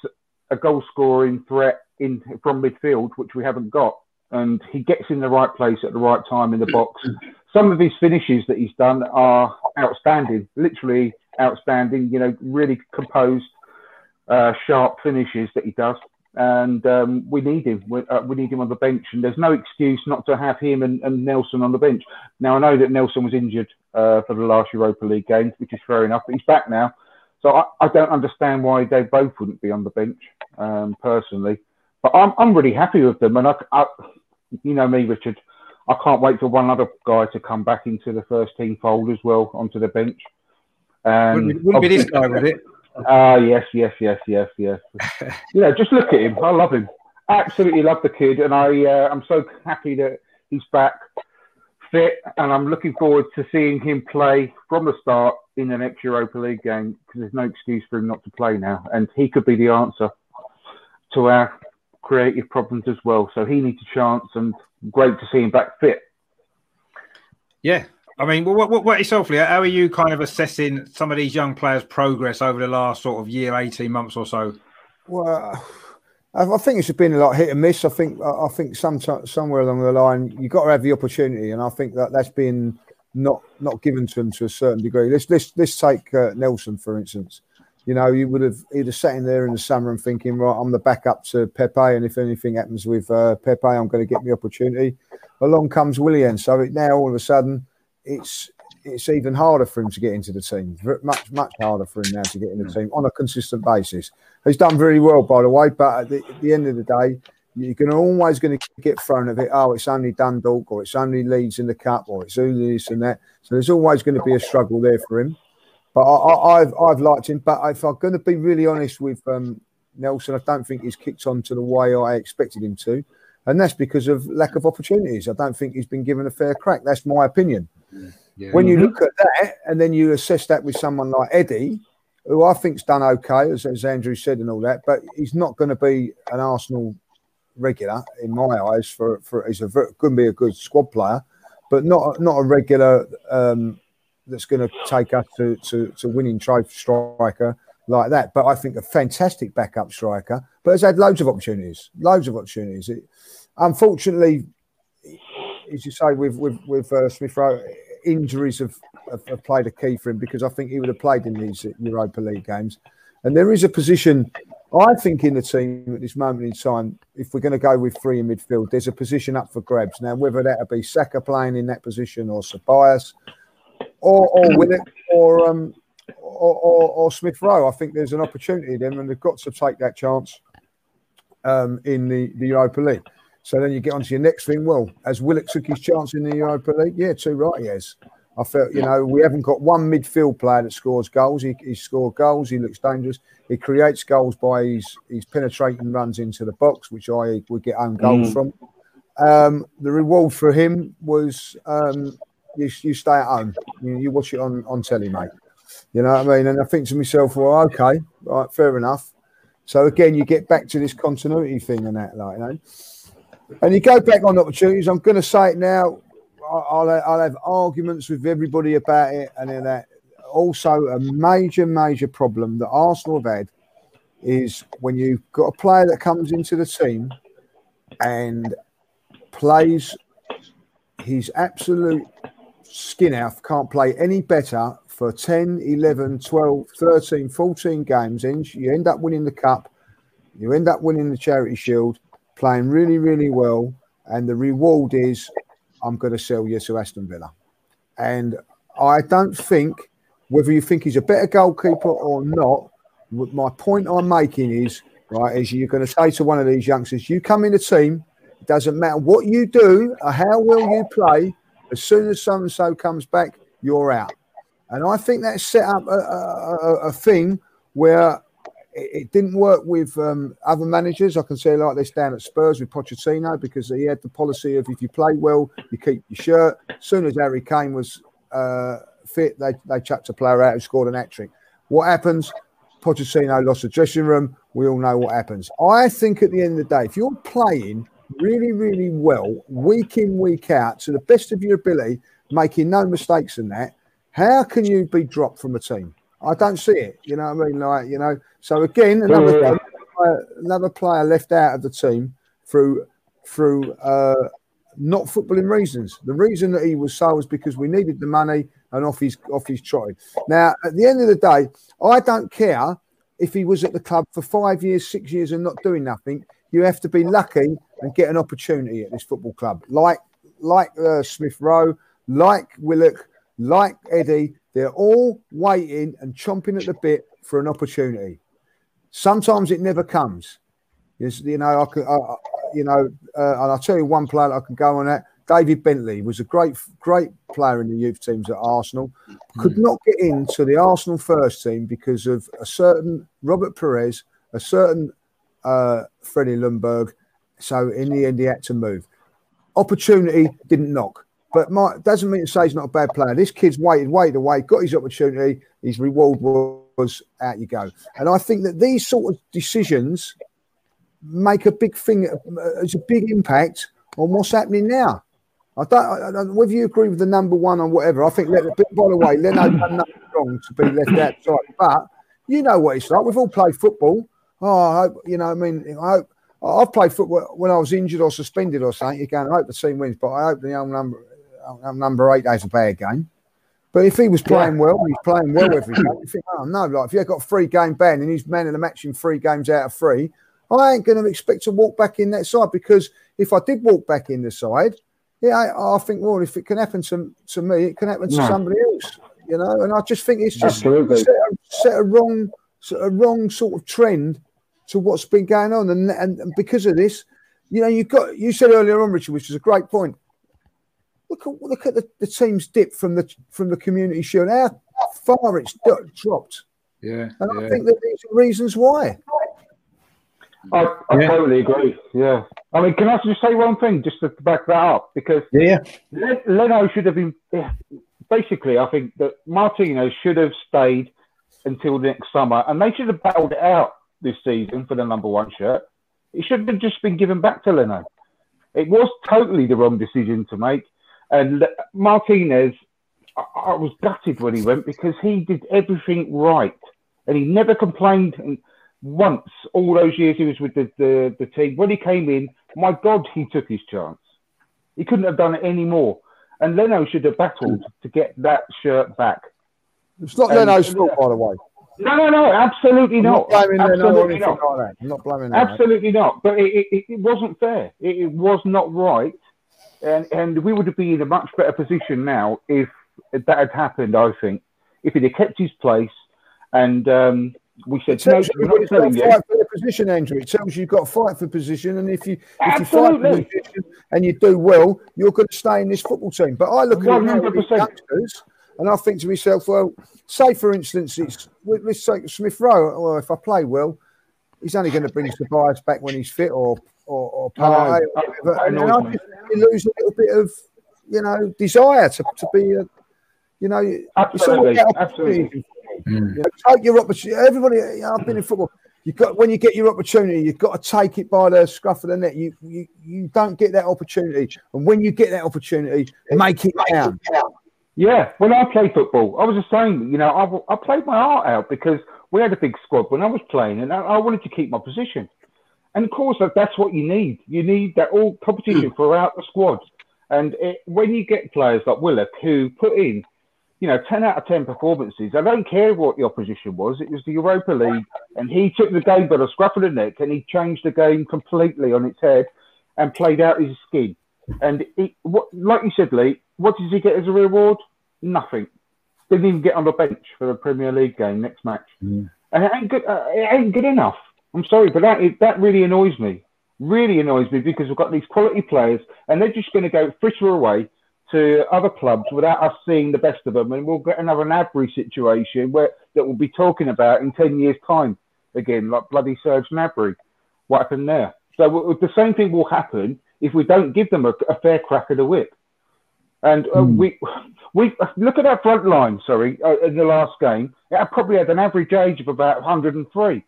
a goal-scoring threat from midfield, which we haven't got. And he gets in the right place at the right time in the box. Some of his finishes that he's done are outstanding, literally outstanding, really composed, sharp finishes that he does. And we need him. We need him on the bench, and there's no excuse not to have him and Nelson on the bench. Now I know that Nelson was injured for the last Europa League game, which is fair enough. But he's back now, so I don't understand why they both wouldn't be on the bench personally. But I'm really happy with them, and I you know me, Richard, I can't wait for one other guy to come back into the first team fold as well onto the bench. Wouldn't be this guy, would it? Ah, yes. Just look at him. I love him. Absolutely love the kid, and I'm so happy that he's back fit, and I'm looking forward to seeing him play from the start in the next Europa League game because there's no excuse for him not to play now, and he could be the answer to our creative problems as well. So he needs a chance, and great to see him back fit. Yeah. I mean, what is awfully, how are you kind of assessing some of these young players' progress over the last sort of year, 18 months or so? Well, I think it's been a lot hit and miss. I think somewhere along the line, you've got to have the opportunity, and I think that's been not given to them to a certain degree. Let's take Nelson, for instance. He'd have sat in there in the summer and thinking, right, I'm the backup to Pepe, and if anything happens with Pepe, I'm going to get my opportunity. Along comes Willian, so now all of a sudden, it's even harder for him to get into the team. Much harder for him now to get in the team on a consistent basis. He's done very well, by the way, but at the end of the day, you're always going to get thrown at it. Oh, it's only Dundalk, or it's only Leeds in the Cup, or it's only this and that. So there's always going to be a struggle there for him. But I've liked him. But if I'm going to be really honest with Nelson, I don't think he's kicked on to the way I expected him to. And that's because of lack of opportunities. I don't think he's been given a fair crack. That's my opinion. Yeah. When you look at that and then you assess that with someone like Eddie, who I think's done okay, as Andrew said and all that, but he's not going to be an Arsenal regular in my eyes. He's going to be a good squad player, but not a regular that's going to take us to winning trophy striker like that. But I think a fantastic backup striker, but has had loads of opportunities, Unfortunately, as you say, with Smith Rowe, injuries have played a key for him, because I think he would have played in these Europa League games. And there is a position, I think, in the team at this moment in time, if we're going to go with three in midfield, there's a position up for grabs. Now, whether that be Saka playing in that position, or Ceballos, or Willock, or Smith Rowe, I think there's an opportunity then, and they've got to take that chance in the Europa League. So then you get on to your next thing. Well, has Willock took his chance in the Europa League? Yeah, too right he has. I felt, we haven't got one midfield player that scores goals. He scored goals. He looks dangerous. He creates goals by his penetrating runs into the box, which I would get own goals from. The reward for him was you stay at home. You watch it on telly, mate. You know what I mean? And I think to myself, well, okay, right, fair enough. So, again, you get back to this continuity thing and that, And you go back on opportunities. I'm going to say it now. I'll have arguments with everybody about it, and then that. Also, a major problem that Arsenal have had is when you've got a player that comes into the team and plays his absolute skin off, can't play any better for 10, 11, 12, 13, 14 games. You end up winning the Cup. You end up winning the Charity Shield, playing really, really well. And the reward is, I'm going to sell you to Aston Villa. And I don't think, whether you think he's a better goalkeeper or not, my point I'm making is, is you're going to say to one of these youngsters, you come in the team, it doesn't matter what you do or how well you play, as soon as so-and-so comes back, you're out. And I think that set up a thing where it didn't work with other managers. I can say like this down at Spurs with Pochettino, because he had the policy of, if you play well, you keep your shirt. As soon as Harry Kane was fit, they chucked a player out who scored an hat-trick. What happens? Pochettino lost the dressing room. We all know what happens. I think at the end of the day, if you're playing really, really well, week in, week out, to the best of your ability, making no mistakes in that, how can you be dropped from a team? I don't see it, you know what I mean? So again, another player left out of the team through not footballing reasons. The reason that he was sold was because we needed the money, and off his trotted. Now, at the end of the day, I don't care if he was at the club for 5 years, 6 years, and not doing nothing. You have to be lucky and get an opportunity at this football club, like Smith Rowe, like Willock, like Eddie. They're all waiting and chomping at the bit for an opportunity. Sometimes it never comes. And I'll tell you one player that I can go on at. David Bentley was a great player in the youth teams at Arsenal. Could not get into the Arsenal first team because of a certain Robert Perez, a certain Freddie Ljungberg. So in the end, he had to move. Opportunity didn't knock. But doesn't mean to say he's not a bad player. This kid's waited away, got his opportunity, his reward was out you go. And I think that these sort of decisions make a big thing, it's a big impact on what's happening now. I don't whether you agree with the number one or whatever. I think, by the way, Leno done nothing wrong to be left outside. But you know what it's like. We've all played football. I've played football when I was injured or suspended or something. You're going, I hope the team wins, but I hope the number 8 has a bad game. But if he was playing well, he's playing well every game. You think, oh no, like if you got a 3-game ban and he's man of the match in 3 games out of 3, I ain't going to expect to walk back in that side, because if I did walk back in the side, yeah, I think, well, if it can happen to me, it can happen to somebody else, you know. And I just think it's just set a wrong sort of trend to what's been going on, and because of this, you know, you said earlier on, Richard, which is a great point. Look at the team's dip from the Community Shield. How far it's dropped. Yeah, and I think that these are reasons why. I totally agree. Yeah, I mean, can I just say one thing just to back that up? Because Leno should have been basically. I think that Martinez should have stayed until next summer, and they should have bailed it out this season for the #1 shirt. It should have just been given back to Leno. It was totally the wrong decision to make. And Martinez, I was gutted when he went because he did everything right. And he never complained once all those years he was with the team. When he came in, my God, he took his chance. He couldn't have done it anymore. And Leno should have battled to get that shirt back. It's not Leno's fault, by the way. No, absolutely not. Absolutely not. I'm not blaming Leno. Absolutely not. But it wasn't fair. It was not right. And we would have been in a much better position now if that had happened, I think. If he'd have kept his place and we said, no, we're not selling you. You've got to fight for the position, Andrew. It tells you you've got to fight for position. And if you fight for the position and you do well, you're going to stay in this football team. But I look at 100%. And I think to myself, well, say, for instance, let's take Smith Rowe. Well, if I play well, he's only going to bring Tobias back when he's fit or Partey or whatever. And then I lose a little bit of, you know, desire to be a, you know, absolutely. You know, take your opportunity. Everybody, you know, I've been in football. When you get your opportunity, you've got to take it by the scruff of the neck. You don't get that opportunity, and when you get that opportunity, make it count. Yeah, when I played football, I was the same. You know, I played my heart out because we had a big squad when I was playing, and I wanted to keep my position. And of course, that's what you need. You need that all competition throughout the squad. And when you get players like Willock who put in, you know, 10 out of 10 performances, I don't care what the opposition was. It was the Europa League, and he took the game by the scruff of the neck, and he changed the game completely on its head and played out his skin. And like you said, Lee, what does he get as a reward? Nothing. Didn't even get on the bench for the Premier League game next match. Mm. And it ain't good. It ain't good enough. I'm sorry, but that really annoys me. Really annoys me because we've got these quality players, and they're just going to go fritter away to other clubs without us seeing the best of them, and we'll get another Gnabry situation that we'll be talking about in 10 years' time again, like bloody Serge Gnabry. What happened there? So the same thing will happen if we don't give them a fair crack of the whip. And we look at our front line, in the last game. I probably had an average age of about 103,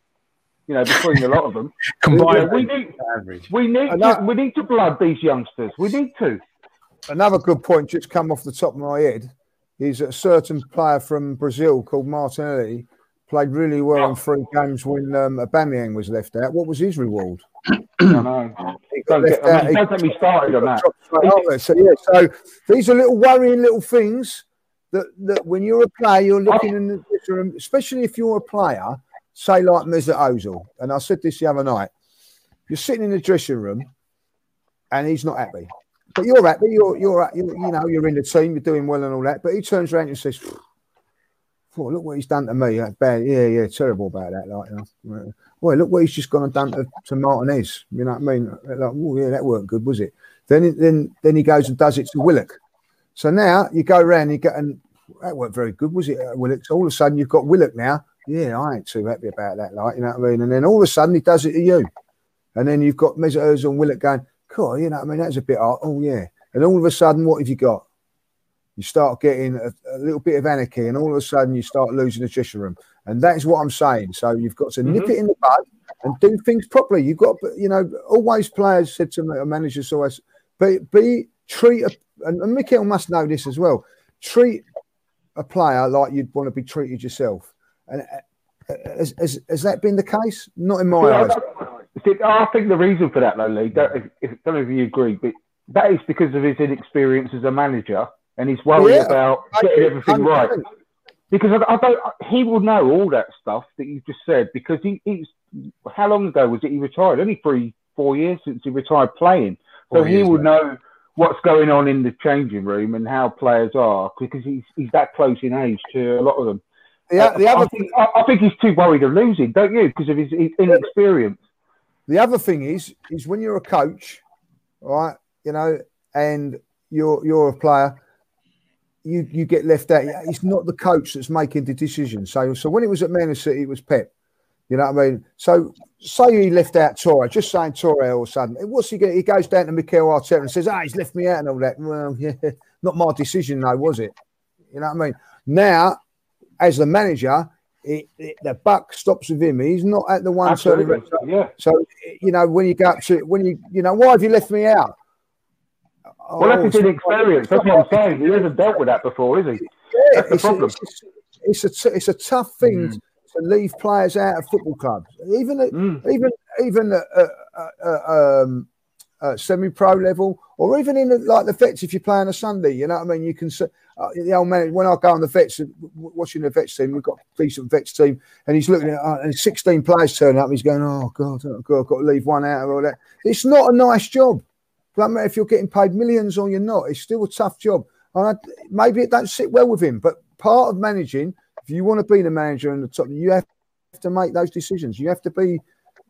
you know, between a lot of them. Combined, we need to blood these youngsters. We need to. Another good point just come off the top of my head is that a certain player from Brazil called Martinelli played really well in 3 games when Aubameyang was left out. What was his reward? I know. Don't get me started on that. So these are little worrying little things that when you're a player, you're looking in the room, especially if you're a player, say like Mesut Ozil, and I said this the other night, you're sitting in the dressing room and he's not happy. But you're happy, you know, you're in the team, you're doing well and all that, but he turns around and says, oh, look what he's done to me. Like, bad. Yeah, terrible about that. Like, you know. Well, look what he's just gone and done to Martinez. You know what I mean? Like, oh, yeah, that weren't good, was it? Then he goes and does it to Willock. So now you go around, and that weren't very good, was it, Willock? So all of a sudden you've got Willock now. Yeah, I ain't too happy about that, like, you know what I mean? And then all of a sudden he does it to you. And then you've got Mesut Ozil and Willock going, cool, you know what I mean? That's a bit hard. Oh, yeah. And all of a sudden, what have you got? You start getting a little bit of anarchy, and all of a sudden you start losing the dressing room. And that's what I'm saying. So you've got to nip it in the bud and do things properly. You've got, you know, always players said to me, or managers always, treat, and Mikel must know this as well, treat a player like you'd want to be treated yourself. And has that been the case? Not in my eyes. I think the reason for that, though, Lee, don't know if you agree, but that is because of his inexperience as a manager. And he's worried about getting everything right. Because he will know all that stuff that you just said. Because how long ago was it he retired? Only 3-4 years since he retired playing. So he will know what's going on in the changing room and how players are, because he's that close in age to a lot of them. Yeah, I think he's too worried of losing, don't you? Because of his inexperience. The other thing is when you're a coach, right? You know, and you're a player, you get left out. It's not the coach that's making the decision. So when it was at Manchester City, it was Pep. You know what I mean? So say he left out Torre, just saying Torre all of a sudden. What's he going? He goes down to Mikel Arteta and says, he's left me out and all that. Well, yeah, not my decision though, was it? You know what I mean? Now, as the manager, the buck stops with him. He's not at the one. Absolutely. Yeah. So, you know, when you go up to, why have you left me out? That's his inexperience. That's what I'm saying. He hasn't dealt with that before, is he? Yeah, that's the problem. It's a tough thing to leave players out of football clubs, even semi-pro level, or even in the vets. If you play on a Sunday, you know what I mean. You can say the old man. When I go on the vets, watching the vets team, we've got a decent vets team, and he's looking at and 16 players turn up. And he's going, "Oh God, I've got to leave one out of all that." It's not a nice job. Doesn't matter if you're getting paid millions or you're not. It's still a tough job, and maybe it don't sit well with him. But part of managing. If you want to be the manager and the top, you have to make those decisions. You have to be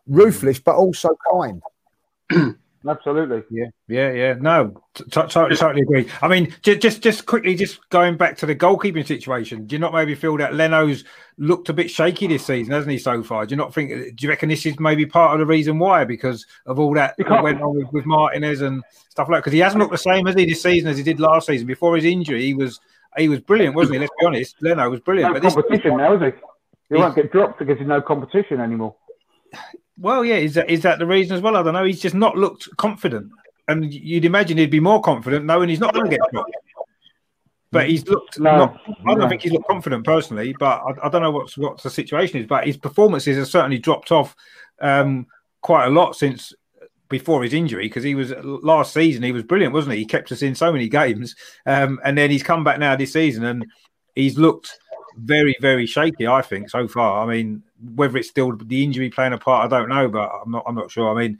ruthless, but also kind. Absolutely. Yeah. No, totally agree. I mean, just quickly, just going back to the goalkeeping situation, do you not maybe feel that Leno's looked a bit shaky this season, hasn't he, so far? Do you not think, do you reckon this is maybe part of the reason why, because of all that went on with Martinez and stuff like that? Because he hasn't looked the same, has he, this season as he did last season. Before his injury, he was brilliant, wasn't he? Let's be honest. Leno was brilliant. No competition now, is he? He won't get dropped because there's no competition anymore. Well, yeah. Is that the reason as well? I don't know. He's just not looked confident. And you'd imagine he'd be more confident knowing he's not going to get dropped. But he's looked... I don't think he's looked confident personally, but I don't know what the situation is. But his performances have certainly dropped off quite a lot since... before his injury, because last season he was brilliant, wasn't he? He kept us in so many games, and then he's come back now this season and he's looked very, very shaky, I think, so far. I mean, whether it's still the injury playing a part, I don't know, but I'm not sure. I mean,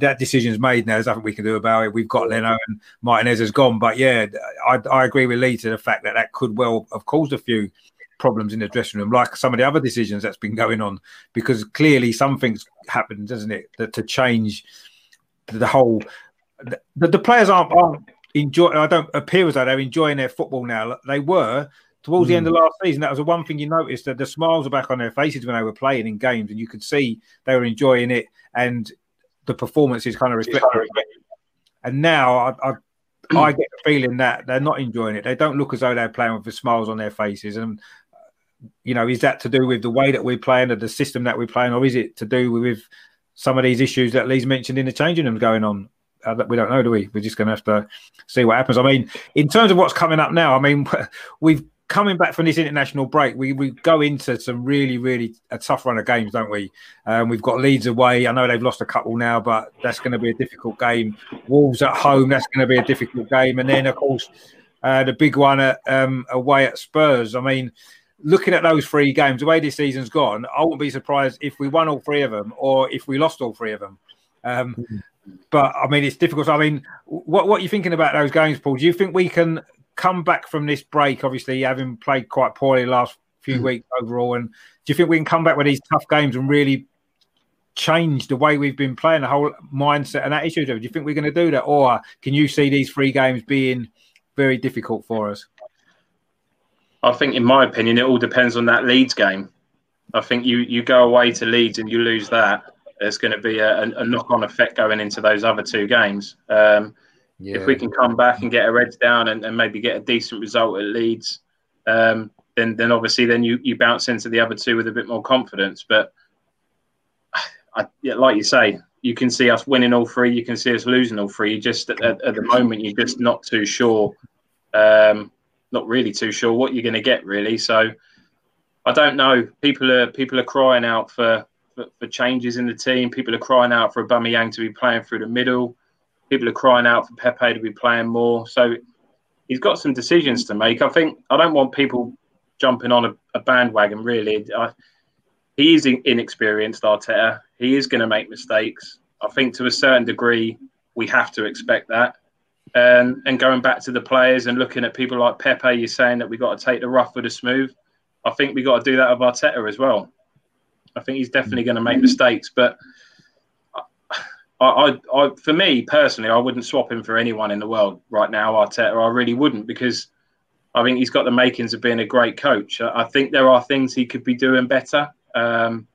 that decision's made now. There's nothing we can do about it. We've got Leno and Martinez has gone, but yeah, I agree with Lee to the fact that could well have caused a few problems in the dressing room, like some of the other decisions that's been going on, because clearly something's happened, doesn't it, that to change the whole... The players aren't enjoying... I don't appear as though they're enjoying their football now. They were towards the end of last season. That was the one thing you noticed, that the smiles are back on their faces when they were playing in games, and you could see they were enjoying it, and the performances kind of reflected it. And now I get the feeling that they're not enjoying it. They don't look as though they're playing with the smiles on their faces. And you know, is that to do with the way that we're playing or the system that we're playing, or is it to do with some of these issues that Lee's mentioned in the changing rooms going on? We don't know, do we? We're just going to have to see what happens. I mean, in terms of what's coming up now, I mean, we've coming back from this international break. We go into some really, really a tough run of games, don't we? We've got Leeds away. I know they've lost a couple now, but that's going to be a difficult game. Wolves at home, that's going to be a difficult game. And then, of course, the big one away at Spurs. I mean, looking at those three games, the way this season's gone, I wouldn't be surprised if we won all three of them or if we lost all three of them. But, I mean, it's difficult. I mean, what are you thinking about those games, Paul? Do you think we can come back from this break, obviously, having played quite poorly the last few weeks overall, and do you think we can come back with these tough games and really change the way we've been playing, the whole mindset and attitude of it? Do you think we're going to do that? Or can you see these three games being very difficult for us? I think, in my opinion, it all depends on that Leeds game. I think you go away to Leeds and you lose that, there's going to be a knock-on effect going into those other two games. If we can come back and get our heads down and maybe get a decent result at Leeds, then obviously then you bounce into the other two with a bit more confidence. But like you say, you can see us winning all three, you can see us losing all three. Just at the moment, you're just not too sure. Not really too sure what you're going to get, really. So I don't know. People are crying out for changes in the team. People are crying out for Aubameyang to be playing through the middle. People are crying out for Pepe to be playing more. So he's got some decisions to make. I think I don't want people jumping on a bandwagon, really. He is inexperienced, Arteta. He is going to make mistakes. I think to a certain degree, we have to expect that. And going back to the players and looking at people like Pepe, you're saying that we've got to take the rough with the smooth. I think we've got to do that with Arteta as well. I think he's definitely going to make mistakes. But I for me personally, I wouldn't swap him for anyone in the world right now, Arteta. I really wouldn't, because I think he's got the makings of being a great coach. I think there are things he could be doing better. And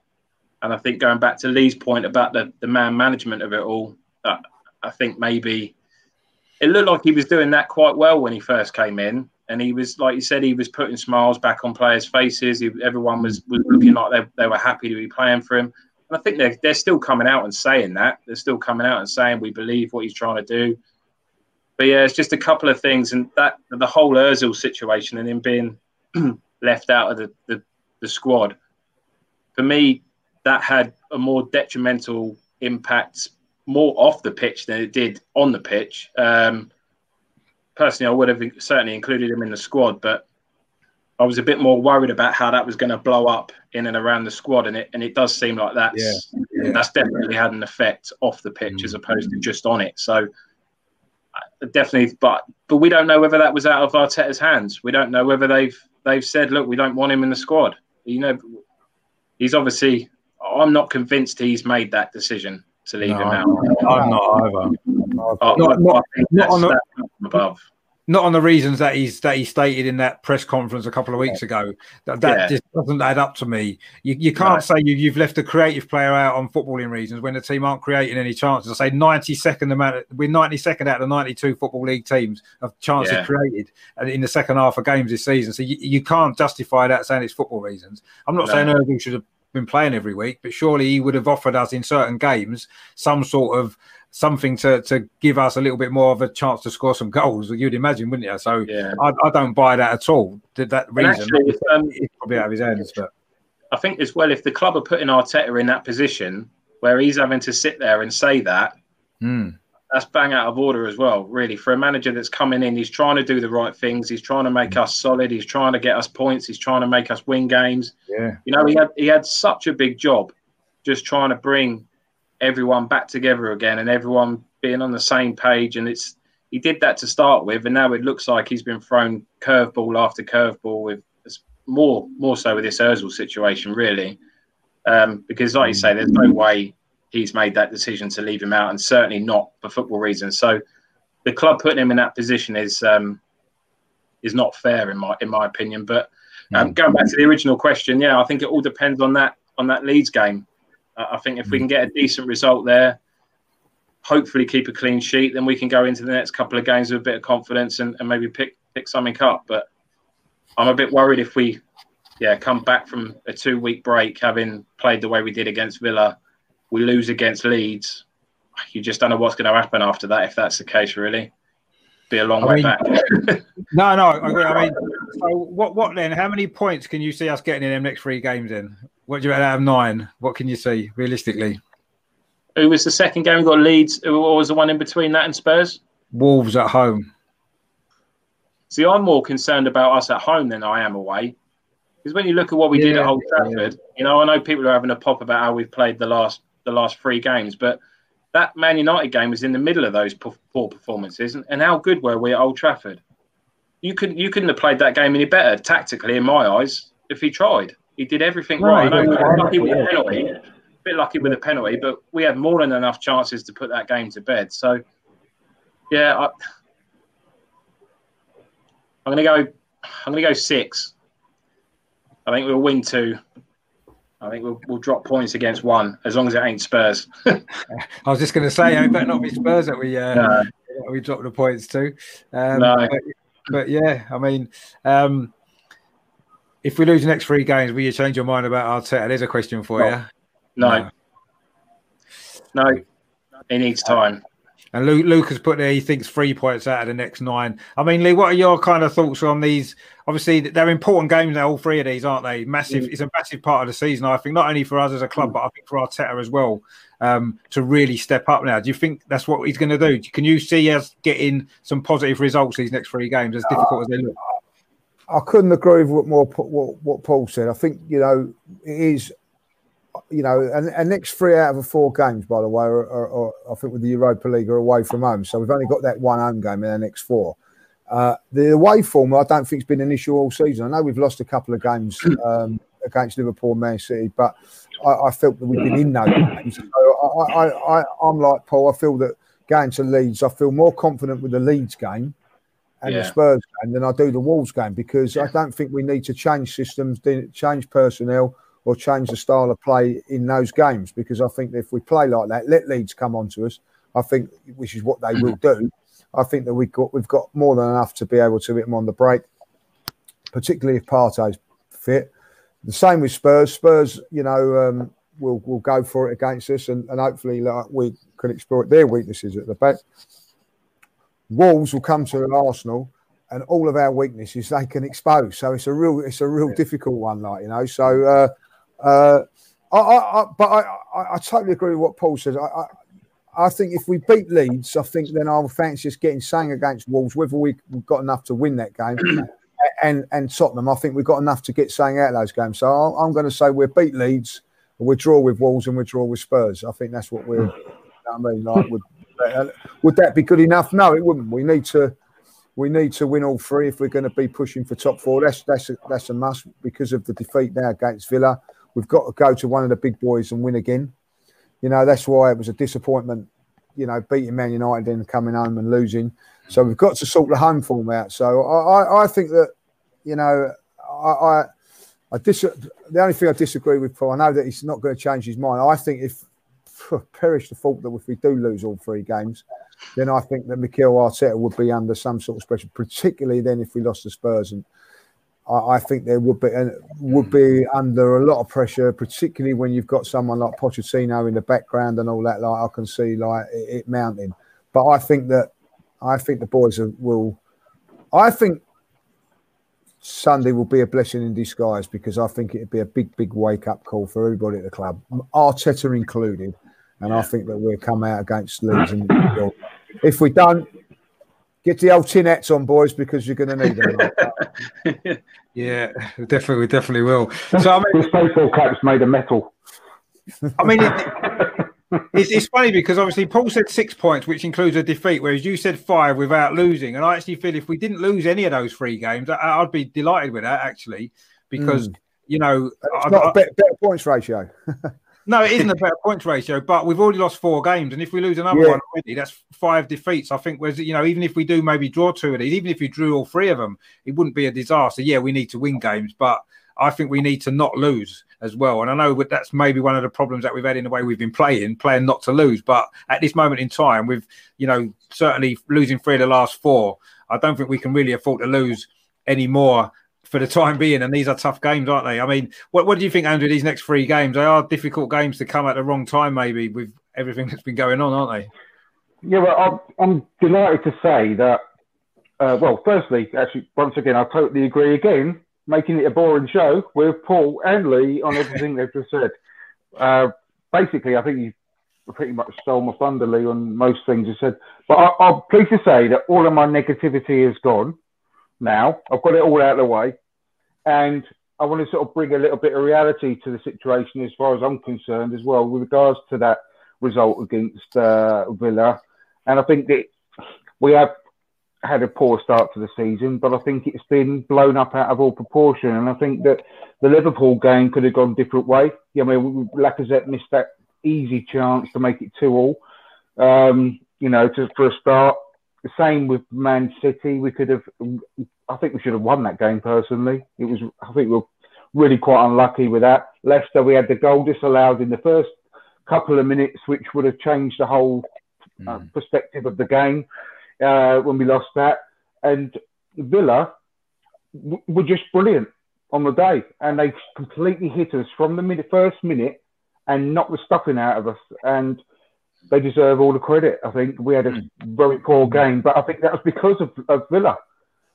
I think going back to Lee's point about the man management of it all, I think maybe... It looked like he was doing that quite well when he first came in. And he was, like you said, he was putting smiles back on players' faces. Everyone was looking like they were happy to be playing for him. And I think they're still coming out and saying that. They're still coming out and saying, we believe what he's trying to do. But, yeah, it's just a couple of things. And that the whole Ozil situation and him being left out of the squad, for me, that had a more detrimental impact more off the pitch than it did on the pitch. Personally, I would have certainly included him in the squad, but I was a bit more worried about how that was going to blow up in and around the squad. And it does seem like that's definitely had an effect off the pitch as opposed to just on it. So definitely, but we don't know whether that was out of Arteta's hands. We don't know whether they've said, look, we don't want him in the squad. You know, he's obviously, I'm not convinced he's made that decision to leave him out. I'm not either. Not on the reasons that he stated in that press conference a couple of weeks ago. That just doesn't add up to me. You can't say you've left a creative player out on footballing reasons when the team aren't creating any chances. I say 92nd amount. We're 92nd out of the 92 Football League teams of chances created in the second half of games this season. So you can't justify that saying it's football reasons. I'm not saying Ozil should have been playing every week, but surely he would have offered us in certain games some sort of something to give us a little bit more of a chance to score some goals, you'd imagine, wouldn't you? So I don't buy that at all. That reason actually, it's probably out of his hands. But I think as well, if the club are putting Arteta in that position where he's having to sit there and say that, that's bang out of order as well, really. For a manager that's coming in, he's trying to do the right things. He's trying to make us solid. He's trying to get us points. He's trying to make us win games. Yeah. You know, he had such a big job just trying to bring everyone back together again and everyone being on the same page. And he did that to start with, and now it looks like he's been thrown curveball after curveball with more so with this Ozil situation, really. Because, like you say, there's no way he's made that decision to leave him out, and certainly not for football reasons. So the club putting him in that position is not fair in my opinion. But going back to the original question, I think it all depends on that Leeds game. I think if we can get a decent result there, hopefully keep a clean sheet, then we can go into the next couple of games with a bit of confidence and maybe pick something up. But I'm a bit worried if we come back from a 2-week break having played the way we did against Villa, we lose against Leeds. You just don't know what's going to happen after that, if that's the case, really. Be a long way back. No, I agree. I mean, so what then? How many points can you see us getting in them next three games then? What do you have 9? What can you see, realistically? Who was the second game? We got Leeds. Who was the one in between that and Spurs? Wolves at home. See, I'm more concerned about us at home than I am away. Because when you look at what we did at Old Trafford, you know, I know people are having a pop about how we've played the last 3 games, but that Man United game was in the middle of those poor performances. And how good were we at Old Trafford? You couldn't have played that game any better tactically, in my eyes, if he tried. He did everything right. I know we were lucky with a penalty, a bit lucky with a penalty, but we had more than enough chances to put that game to bed. So, I'm gonna go 6. I think we'll win 2. I think we'll drop points against 1, as long as it ain't Spurs. I was just going to say, it better not be Spurs that we drop the points to. No. But yeah, I mean, if we lose the next 3 games, will you change your mind about Arteta? There's a question for you. No. He needs time. And Luke has put there, he thinks 3 points out of the next 9. I mean, Lee, what are your kind of thoughts on these? Obviously, they're important games now, all 3 of these, aren't they? Massive. It's a massive part of the season, I think, not only for us as a club, but I think for Arteta as well, to really step up now. Do you think that's what he's going to do? Can you see us getting some positive results these next 3 games, as difficult as they look? I couldn't agree with what Paul said. I think, you know, it is... you know, and next 3 out of 4 games, by the way, are I think with the Europa League, are away from home. So we've only got that one home game in our next 4. The away form, I don't think, has been an issue all season. I know we've lost a couple of games against Liverpool and Man City, but I felt that we've been in those games. So I'm like Paul. I feel that going to Leeds, I feel more confident with the Leeds game and the Spurs game than I do the Wolves game, because I don't think we need to change systems, change personnel, or change the style of play in those games, because I think that if we play like that, let Leeds come on to us, I think, which is what they will do, I think that we've got more than enough to be able to hit them on the break, particularly if Partey's fit. The same with Spurs. Spurs, you know, will go for it against us, and hopefully, like, we can exploit their weaknesses at the back. Wolves will come to Arsenal, and all of our weaknesses they can expose. So it's a real difficult one, like, you know. So. I totally agree with what Paul says. I think if we beat Leeds, I think then I'll fancy us getting something against Wolves, whether we've got enough to win that game. and Tottenham, I think we've got enough to get something out of those games. So I'm going to say we'll beat Leeds, we'll draw with Wolves, and we'll draw with Spurs. I think that's what we're... You know what I mean, like, would that be good enough? No, it wouldn't. We need to win all 3 if we're going to be pushing for top 4. That's a must because of the defeat now against Villa. We've got to go to one of the big boys and win again. You know, that's why it was a disappointment, you know, beating Man United and coming home and losing. So we've got to sort the home form out. So I think that, you know, the only thing I disagree with Paul, I know that he's not going to change his mind. I think perish the thought that if we do lose all 3 games, then I think that Mikel Arteta would be under some sort of pressure, particularly then if we lost the Spurs. And I think there would be under a lot of pressure, particularly when you've got someone like Pochettino in the background and all that. Like, I can see, like, it mounting. But I think the boys will. I think Sunday will be a blessing in disguise, because I think it'd be a big wake up call for everybody at the club, Arteta included. And I think that we'll come out against Leeds, and if we don't, get the old tin hats on, boys, because you're going to need them. Yeah, we definitely will. So, I mean, this baseball cap's made of metal. I mean, it's funny because obviously Paul said 6 points, which includes a defeat, whereas you said 5 without losing. And I actually feel if we didn't lose any of those 3 games, I'd be delighted with that, actually, because you know, it's not a better points ratio. No, it isn't a better points ratio, but we've already lost 4 games, and if we lose another one already, that's 5 defeats. I think, you know, even if we do maybe draw 2 of these, even if you drew all 3 of them, it wouldn't be a disaster. Yeah, we need to win games, but I think we need to not lose as well. And I know that's maybe one of the problems that we've had in the way we've been playing not to lose. But at this moment in time, we've, you know, certainly losing 3 of the last 4. I don't think we can really afford to lose any more for the time being, and these are tough games, aren't they? I mean, what do you think, Andrew, these next 3 games? They are difficult games to come at the wrong time, maybe, with everything that's been going on, aren't they? Yeah, well, I'm delighted to say that, well, firstly, actually, once again, I totally agree again, making it a boring show with Paul and Lee on everything they've just said. Basically, I think you pretty much stole my thunder, Lee, on most things you said. But I'm pleased to say that all of my negativity is gone now. I've got it all out of the way. And I want to sort of bring a little bit of reality to the situation as far as I'm concerned as well with regards to that result against Villa. And I think that we have had a poor start to the season, but I think it's been blown up out of all proportion. And I think that the Liverpool game could have gone a different way. I mean, Lacazette missed that easy chance to make it 2-2, you know, for a start. The same with Man City. I think we should have won that game personally. I think we were really quite unlucky with that. Leicester, we had the goal disallowed in the first couple of minutes, which would have changed the whole perspective of the game when we lost that. And Villa were just brilliant on the day. And they completely hit us from the first minute and knocked the stuffing out of us. And they deserve all the credit. I think we had a very poor game, but I think that was because of Villa.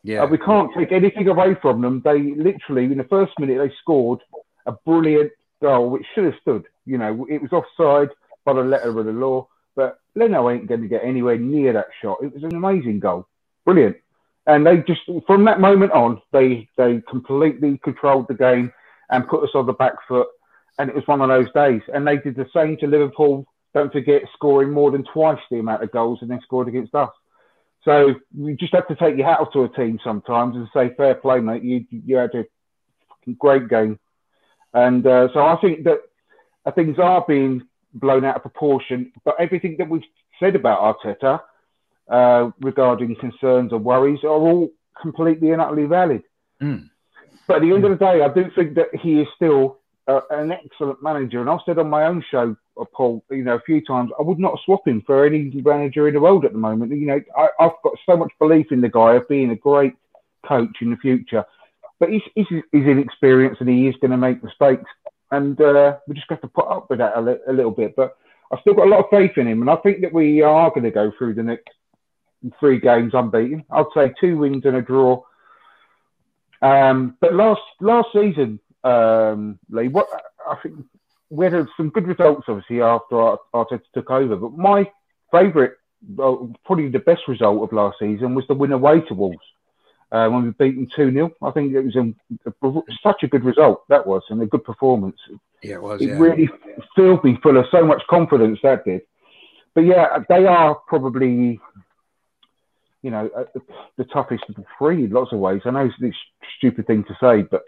Yeah, we can't take anything away from them. They literally, in the first minute, they scored a brilliant goal, which should have stood. You know, it was offside by the letter of the law, but Leno ain't going to get anywhere near that shot. It was an amazing goal. Brilliant. And they just, from that moment on, they completely controlled the game and put us on the back foot. And it was one of those days. And they did the same to Liverpool, don't forget, scoring more than twice the amount of goals and then scored against us. So you just have to take your hat off to a team sometimes and say, fair play, mate. You had a fucking great game. And so I think that things are being blown out of proportion. But everything that we've said about Arteta regarding concerns or worries are all completely and utterly valid. Mm. But at the end of the day, I do think that he is still an excellent manager. And I've said on my own show, Paul, a few times, I would not swap him for any manager in the world at the moment. I've got so much belief in the guy of being a great coach in the future. But he's inexperienced and he is going to make mistakes. And we just have to put up with that a little bit. But I've still got a lot of faith in him. And I think that we are going to go through the next 3 games unbeaten. I'd say 2 wins and a draw. But last season, Lee, I think we had some good results, obviously, after Arteta took over. But my favourite, probably the best result of last season, was the win away to Wolves when we beat them 2-0. I think it was such a good result, that was, and a good performance. Yeah, it was. It really filled me full of so much confidence, that did. But yeah, they are probably, the toughest of the 3 in lots of ways. I know it's a stupid thing to say, but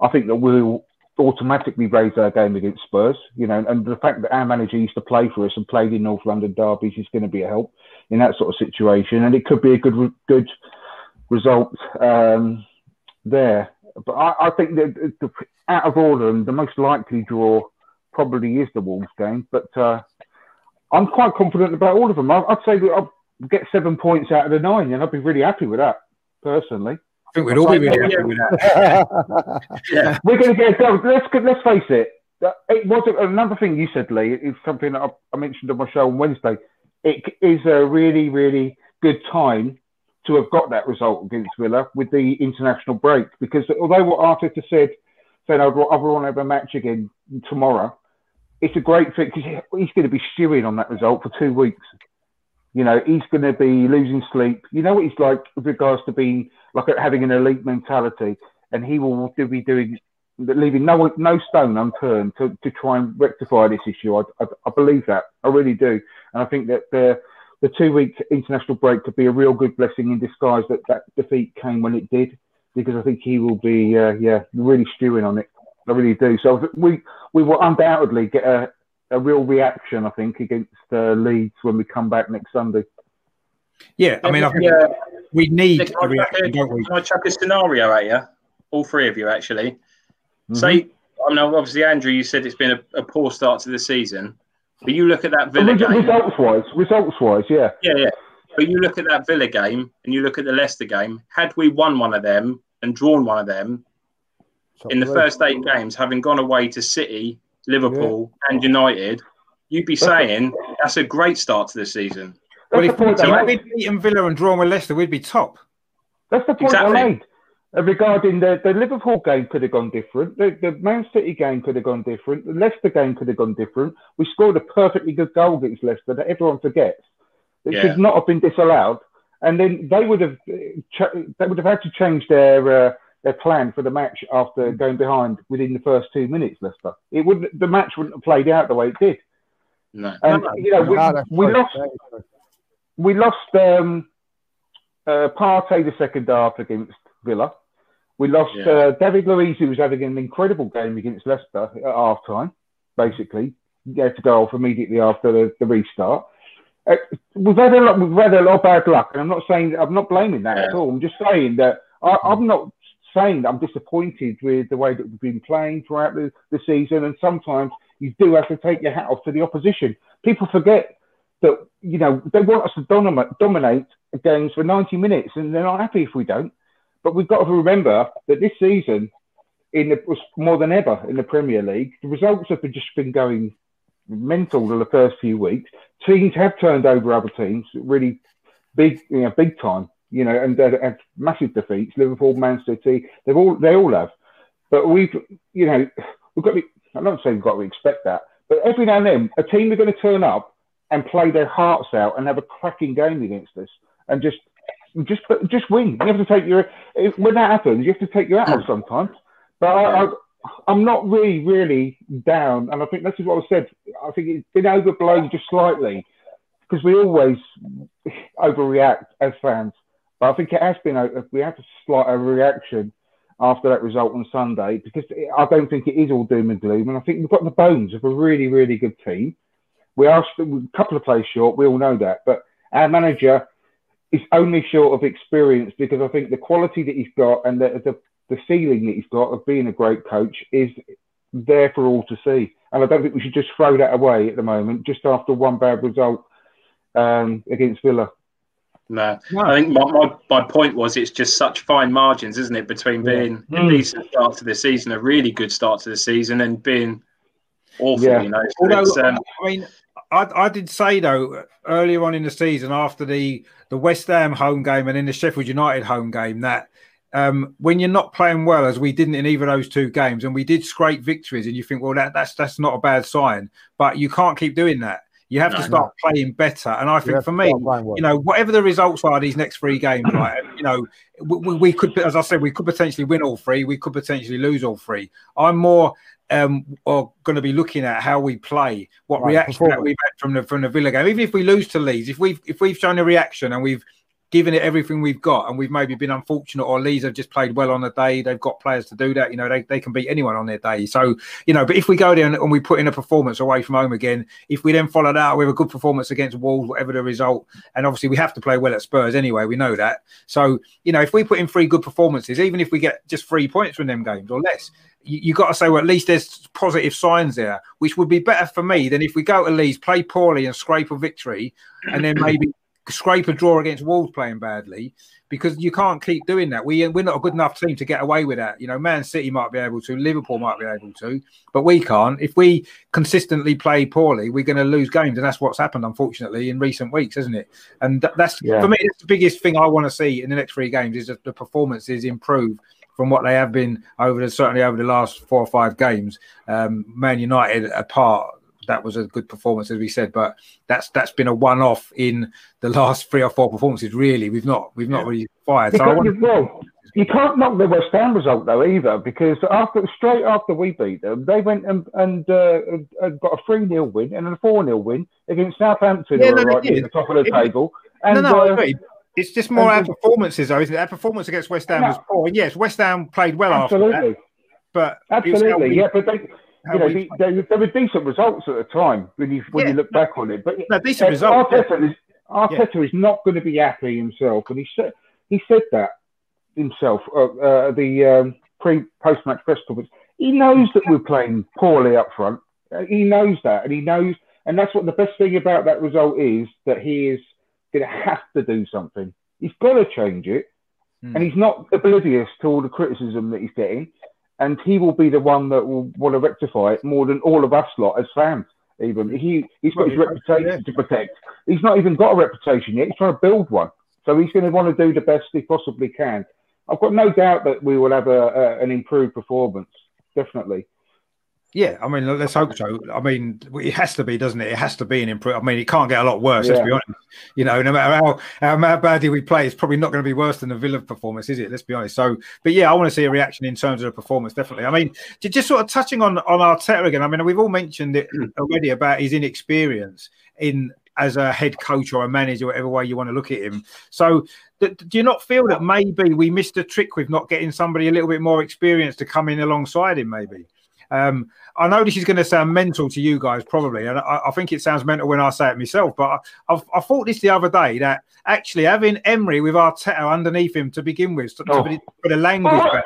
I think that we'll automatically raise our game against Spurs, and the fact that our manager used to play for us and played in North London derbies is going to be a help in that sort of situation. And it could be a good result there. But I think that out of all of them, the most likely draw probably is the Wolves game. But I'm quite confident about all of them. I'd say that I'll get 7 points out of the 9, and I'd be really happy with that, personally. I think we'd all be really happy with that. Yeah. We're going to get a goal. Let's face it. It was another thing you said, Lee. It's something that I mentioned on my show on Wednesday. It is a really, really good time to have got that result against Villa with the international break, because although what Arteta said, saying I'd rather have a match again tomorrow, it's a great thing because he's going to be stewing on that result for 2 weeks. He's going to be losing sleep. You know what he's like with regards to being like having an elite mentality, and he will be doing, leaving no stone unturned to try and rectify this issue. I believe that. I really do. And I think that the 2-week international break could be a real good blessing in disguise that defeat came when it did, because I think he will be really stewing on it. I really do. So we will undoubtedly get a real reaction, I think, against Leeds when we come back next Sunday. Yeah, I think we need a reaction, don't we? Can I chuck a scenario at you? All 3 of you, actually. Mm-hmm. Say, obviously, Andrew, you said it's been a poor start to the season, but you look at that Villa game. Results-wise, yeah. Yeah. But you look at that Villa game and you look at the Leicester game. Had we won one of them and drawn one of them, in the first 8 games, having gone away to City, Liverpool and United, you'd be saying that's a great start to this season. Well, if we'd beaten Villa and drawn with Leicester, we'd be top. That's the point I made regarding the Liverpool game could have gone different. The Man City game could have gone different. The Leicester game could have gone different. We scored a perfectly good goal against Leicester that everyone forgets. It should not have been disallowed. And then they would have had to change their plan for the match after going behind within the first 2 minutes, Leicester. The match wouldn't have played out the way it did. No. And, we lost Partey the second half against Villa. We lost David Luiz, who was having an incredible game against Leicester at half-time, basically. He had to go off immediately after the restart. We've had a lot of bad luck, and I'm not blaming that at all. I'm just saying that I'm not saying that I'm disappointed with the way that we've been playing throughout the season, and sometimes you do have to take your hat off to the opposition. People forget that they want us to dominate games for 90 minutes, and they're not happy if we don't. But we've got to remember that this season, more than ever in the Premier League, the results have just been going mental for the first few weeks. Teams have turned over other teams really big time. And they've had massive defeats. Liverpool, Man City, they all have. But we've got to be, I'm not saying we've got to expect that, but every now and then, a team are going to turn up and play their hearts out and have a cracking game against us and just win. You have to take your, when that happens, you have to take your hat off sometimes. But I, I, I'm not really down. And I think this is what I said. I think it's been overblown just slightly because we always overreact as fans. But I think it has been, we had a slight overreaction after that result on Sunday because I don't think it is all doom and gloom. And I think we've got the bones of a really, really good team. We are still a couple of plays short. We all know that. But our manager is only short of experience because I think the quality that he's got and the feeling that he's got of being a great coach is there for all to see. And I don't think we should just throw that away at the moment, just after one bad result against Villa. No, I think my point was it's just such fine margins, isn't it, between being a decent start to the season, a really good start to the season, and being awful, you know. So although, I mean, I did say, though, earlier on in the season, after the West Ham home game and in the Sheffield United home game, that when you're not playing well, as we didn't in either of those two games, and we did scrape victories, and you think, well, that's not a bad sign, but you can't keep doing that. You have to start playing better. And I think for me, well, you know, whatever the results are these next three games, right, you know, we could, as I said, we could potentially win all three. We could potentially lose all three. I'm more going to be looking at how we play, what reaction that we've had from the Villa game. Even if we lose to Leeds, if we've shown a reaction and we've given it everything we've got, and we've maybe been unfortunate, or Leeds have just played well on the day. They've got players to do that. You know, they can beat anyone on their day. So, you know, but if we go there and we put in a performance away from home again, if we then follow that out with a good performance against Wolves, whatever the result, and obviously we have to play well at Spurs anyway, we know that. So, you know, if we put in three good performances, even if we get just 3 points from them games or less, you've got to say, well, at least there's positive signs there, which would be better for me than if we go to Leeds, play poorly and scrape a victory, and then maybe scrape a draw against Wolves playing badly, because you can't keep doing that. We're not a good enough team to get away with that. You know, Man City might be able to, Liverpool might be able to, but we can't. If we consistently play poorly, we're going to lose games, and that's what's happened, unfortunately, in recent weeks, isn't it? And that's for me, that's the biggest thing I want to see in the next three games, is that the performances improve from what they have been over the last 4 or 5 games. Man United apart, that was a good performance, as we said, but that's been a one-off in the last 3 or 4 performances. Really, we've not really fired. So you can't knock the West Ham result though either, because straight after we beat them, they went and got a 3-0 win and a 4-0 win against Southampton, at the top of the table. And, it's just more our performances, though, isn't it? Our performance against West Ham was poor. Yes, West Ham played well after that, but there were decent results at the time when you look back on it. But decent results. Arteta is not going to be happy himself, and he said that himself at the post-match press conference. He knows that we're playing poorly up front. He knows that, and that's what the best thing about that result is, that he is going to have to do something. He's got to change it, and he's not oblivious to all the criticism that he's getting. And he will be the one that will want to rectify it more than all of us lot as fans, even. He's got his reputation to protect. He's not even got a reputation yet. He's trying to build one. So he's going to want to do the best he possibly can. I've got no doubt that we will have an improved performance, definitely. Yeah, I mean, let's hope so. I mean, it has to be, doesn't it? It has to be an improvement. I mean, it can't get a lot worse, let's be honest. You know, no matter how badly we play, it's probably not going to be worse than the Villa performance, is it? Let's be honest. So, but yeah, I want to see a reaction in terms of the performance, definitely. I mean, just sort of touching on Arteta again, I mean, we've all mentioned it already about his inexperience as a head coach or a manager, whatever way you want to look at him. So do you not feel that maybe we missed a trick with not getting somebody a little bit more experienced to come in alongside him, maybe? I know this is going to sound mental to you guys, probably, and I think it sounds mental when I say it myself, but I thought this the other day, that actually having Emery with Arteta underneath him to begin with, for the language barrier.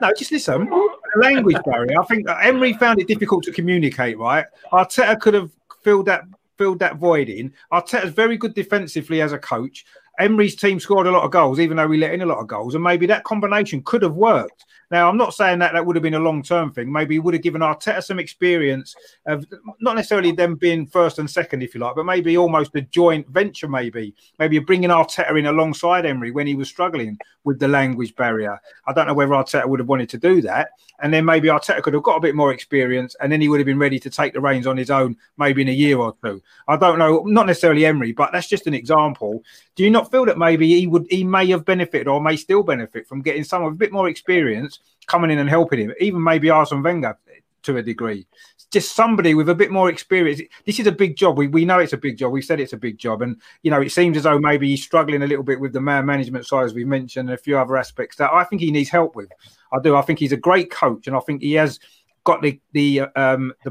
No, just listen. The language barrier. I think Emery found it difficult to communicate, right? Arteta could have filled that void in. Arteta's very good defensively as a coach. Emery's team scored a lot of goals, even though we let in a lot of goals, and maybe that combination could have worked. Now, I'm not saying that would have been a long-term thing. Maybe it would have given Arteta some experience of not necessarily them being first and second, if you like, but maybe almost a joint venture, maybe. Maybe bringing Arteta in alongside Emery when he was struggling with the language barrier. I don't know whether Arteta would have wanted to do that. And then maybe Arteta could have got a bit more experience, and then he would have been ready to take the reins on his own, maybe in a year or two. I don't know, not necessarily Emery, but that's just an example. Do you not feel that maybe he may have benefited, or may still benefit, from getting someone with a bit more experience coming in and helping him, even maybe Arsene Wenger to a degree. Just somebody with a bit more experience. This is a big job. We know it's a big job. We've said it's a big job. And, you know, it seems as though maybe he's struggling a little bit with the man management side, as we mentioned, and a few other aspects that I think he needs help with. I do. I think he's a great coach, and I think he has got the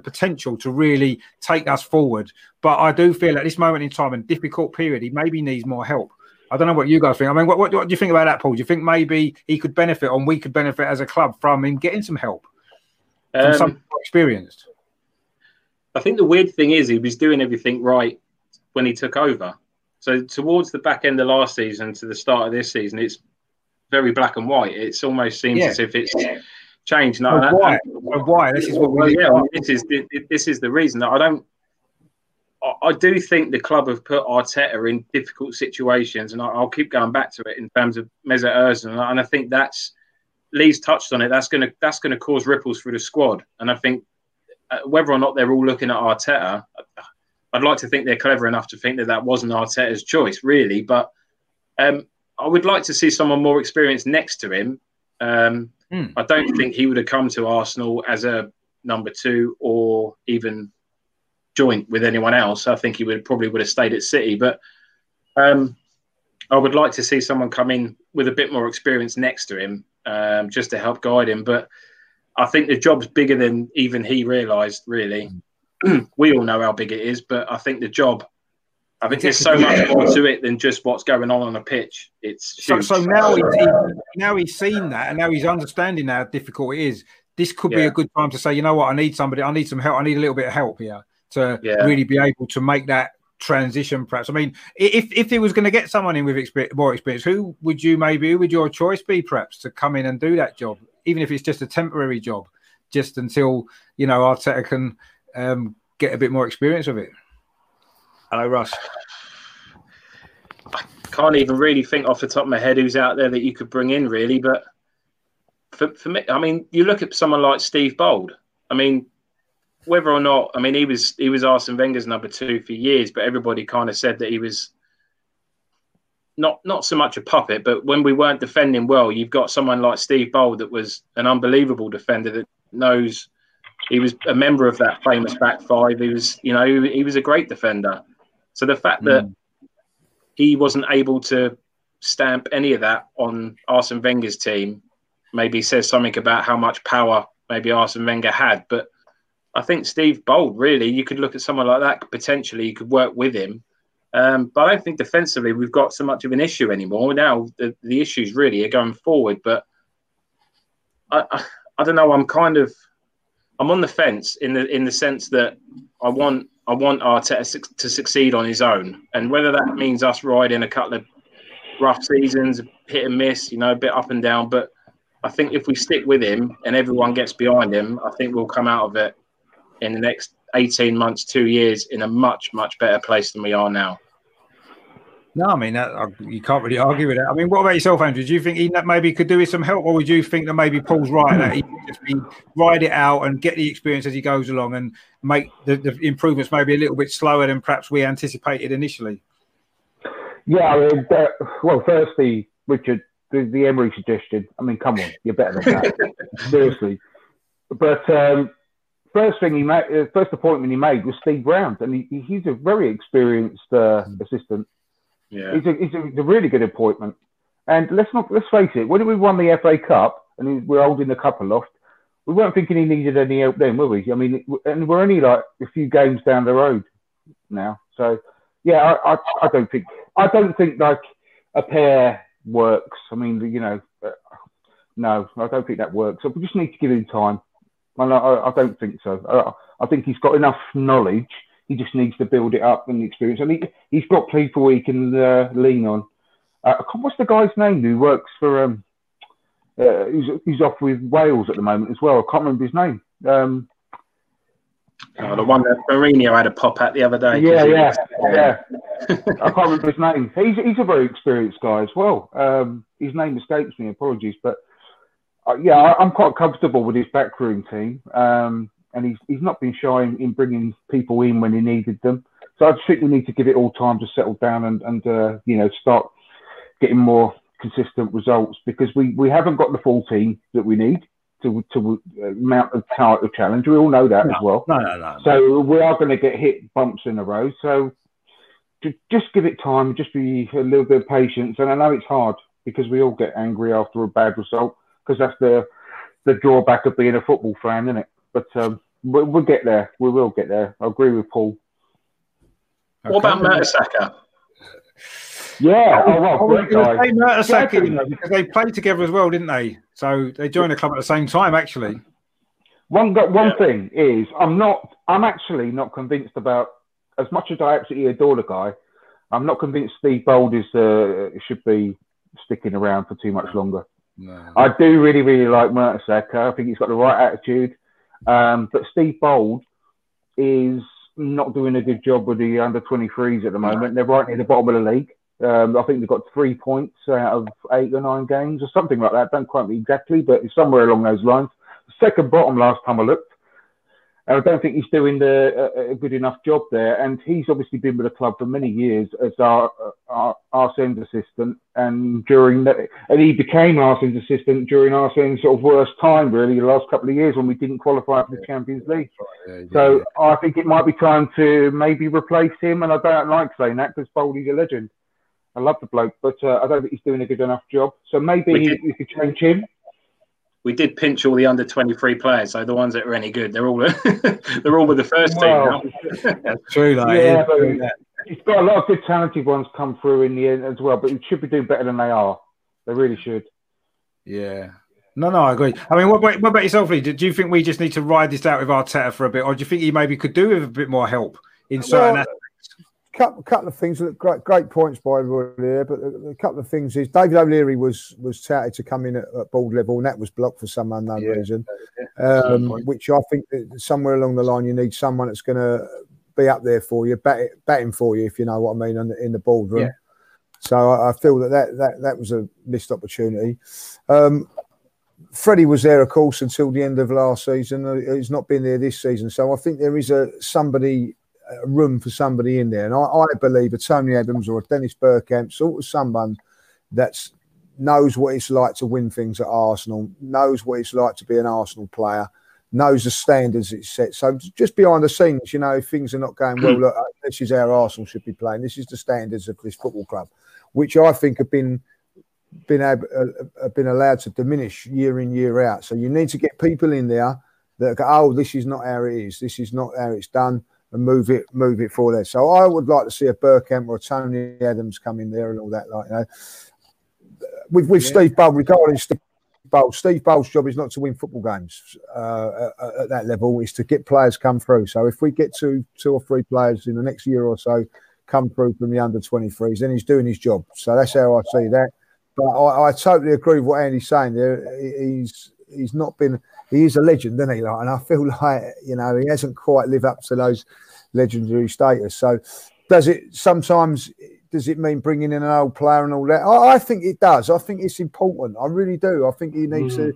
potential to really take us forward. But I do feel at this moment in time and difficult period, he maybe needs more help. I don't know what you guys think. I mean, what do you think about that, Paul? Do you think maybe he could benefit, and we could benefit as a club from him getting some help? From someone experienced? I think the weird thing is he was doing everything right when he took over. So towards the back end of last season to the start of this season, it's very black and white. It's almost seems as if it's changed. No, why? This is what we do. Yeah, this is the reason. I do think the club have put Arteta in difficult situations, and I'll keep going back to it in terms of Mesut Ozil, and I think that's Lee's touched on it. That's going to cause ripples through the squad, and I think whether or not they're all looking at Arteta, I'd like to think they're clever enough to think that that wasn't Arteta's choice, really. But I would like to see someone more experienced next to him. I don't think he would have come to Arsenal as a number two or even joint with anyone else. I think he would have stayed at City, but I would like to see someone come in with a bit more experience next to him. Just to help guide him. But I think the job's bigger than even he realised, really. We all know how big it is, but I think the job, I think there's so much more to it than just what's going on the pitch. It's huge. So now he's seen that, and now he's understanding how difficult it is. This could be a good time to say, you know what, I need somebody, I need some help, I need a little bit of help here to really be able to make that transition, perhaps. I mean, if he was going to get someone in with more experience, who would your choice be, perhaps, to come in and do that job, even if it's just a temporary job, just until, you know, Arteta can get a bit more experience of it? Hello, Russ. I can't even really think off the top of my head who's out there that you could bring in, really. But for me, I mean, you look at someone like Steve Bould. I mean, whether or not, I mean, he was Arsene Wenger's number two for years, but everybody kind of said that he was not so much a puppet. But when we weren't defending well, you've got someone like Steve Bould that was an unbelievable defender that knows. He was a member of that famous back five. He was, you know, he was a great defender. So the fact that he wasn't able to stamp any of that on Arsene Wenger's team maybe says something about how much power maybe Arsene Wenger had, but I think Steve Bould, really, you could look at someone like that. Potentially, you could work with him. But I don't think defensively we've got so much of an issue anymore. Now the issues really are going forward. But I don't know. I'm on the fence in the sense that I want Arteta to succeed on his own, and whether that means us riding a couple of rough seasons, hit and miss, you know, a bit up and down. But I think if we stick with him and everyone gets behind him, I think we'll come out of it in the next 18 months, 2 years, in a much, much better place than we are now. No, I mean, you can't really argue with that. I mean, what about yourself, Andrew? Do you think he maybe could do with some help, or would you think that maybe Paul's right, that he could just ride it out and get the experience as he goes along and make the improvements maybe a little bit slower than perhaps we anticipated initially? Yeah, I mean, well, firstly, Richard, the Emery suggestion. I mean, come on, you're better than that. Seriously. But... First appointment he made was Steve Brown, and he's a very experienced assistant. Yeah, he's a really good appointment. And let's face it, when we won the FA Cup and we're holding the cup aloft, we weren't thinking he needed any help then, were we? I mean, and we're only like a few games down the road now. So yeah, I don't think like a pair works. I mean, you know, no, I don't think that works. So we just need to give him time. I don't think so. I think he's got enough knowledge. He just needs to build it up and the experience. I mean, he's got people he can lean on. What's the guy's name who works for? Who's off with Wales at the moment as well? I can't remember his name. The one that Mourinho had a pop at the other day. Yeah. I can't remember his name. He's a very experienced guy as well. His name escapes me. Apologies, but. Yeah, I'm quite comfortable with his backroom team, and he's not been shy in bringing people in when he needed them. So I just think we need to give it all time to settle down and you know, start getting more consistent results, because we haven't got the full team that we need to mount a title challenge. We all know that as well. No. So we are going to get hit bumps in a row. So just give it time. Just be a little bit of patience. And I know it's hard because we all get angry after a bad result, because that's the drawback of being a football fan, isn't it? But we'll get there. We will get there. I agree with Paul. Okay. What about Mesut Ozil? Yeah, Mesut Ozil, because they played together as well, didn't they? So they joined the club at the same time, actually. One thing is, I'm actually not convinced about, as much as I absolutely adore the guy, I'm not convinced Steve Bould should be sticking around for too much longer. No. I do really, really like Mesut Ozil. I think he's got the right attitude. But Steve Bould is not doing a good job with the under-23s at the moment. They're right near the bottom of the league. I think they've got 3 points out of 8 or 9 games or something like that. Don't quote me exactly, but it's somewhere along those lines. Second bottom last time I looked. And I don't think he's doing a good enough job there. And he's obviously been with the club for many years as Arsene's assistant. And he became Arsene's assistant during Arsene's sort of worst time, really, the last couple of years when we didn't qualify for the Champions League. So I think it might be time to maybe replace him. And I don't like saying that because Boldy's a legend. I love the bloke, but I don't think he's doing a good enough job. So maybe we could change him. We did pinch all the under-23 players, so the ones that are any good, they're all with the first team. Now. That's true, though. Yeah, but it's got a lot of good talented ones come through in the end as well, but we should be doing better than they are. They really should. Yeah. No, I agree. I mean, what about yourself, Lee? Do you think we just need to ride this out with Arteta for a bit, or do you think he maybe could do with a bit more help in certain aspects? Couple of things. Great points by everyone here, but a couple of things is David O'Leary was touted to come in at board level, and that was blocked for some unknown reason. Which I think that somewhere along the line you need someone that's going to be up there for you, batting for you, if you know what I mean, in the boardroom. Yeah. So I feel that was a missed opportunity. Freddie was there, of course, until the end of last season. He's not been there this season, so I think there is a room for somebody in there, and I believe a Tony Adams or a Dennis Bergkamp, sort of someone that knows what it's like to win things at Arsenal, knows what it's like to be an Arsenal player, knows the standards it's set. So just behind the scenes, you know, if things are not going well, look, this is how Arsenal should be playing. This is the standards of this football club, which I think have been allowed to diminish year in, year out. So you need to get people in there that go, oh, this is not how it is. This is not how it's done. And move it forward there. So I would like to see a Bergkamp or a Tony Adams come in there and all that. With Steve Bould, regarding Steve Bould, Steve Bould's job is not to win football games at that level. It's to get players come through. So if we get two or three players in the next year or so come through from the under-23s, then he's doing his job. So that's how I see that. But I totally agree with what Andy's saying there. He's not been. He is a legend, isn't he? And I feel like, you know, he hasn't quite lived up to those legendary status. So does it mean bringing in an old player and all that? I think it does. I think it's important. I really do. I think you need to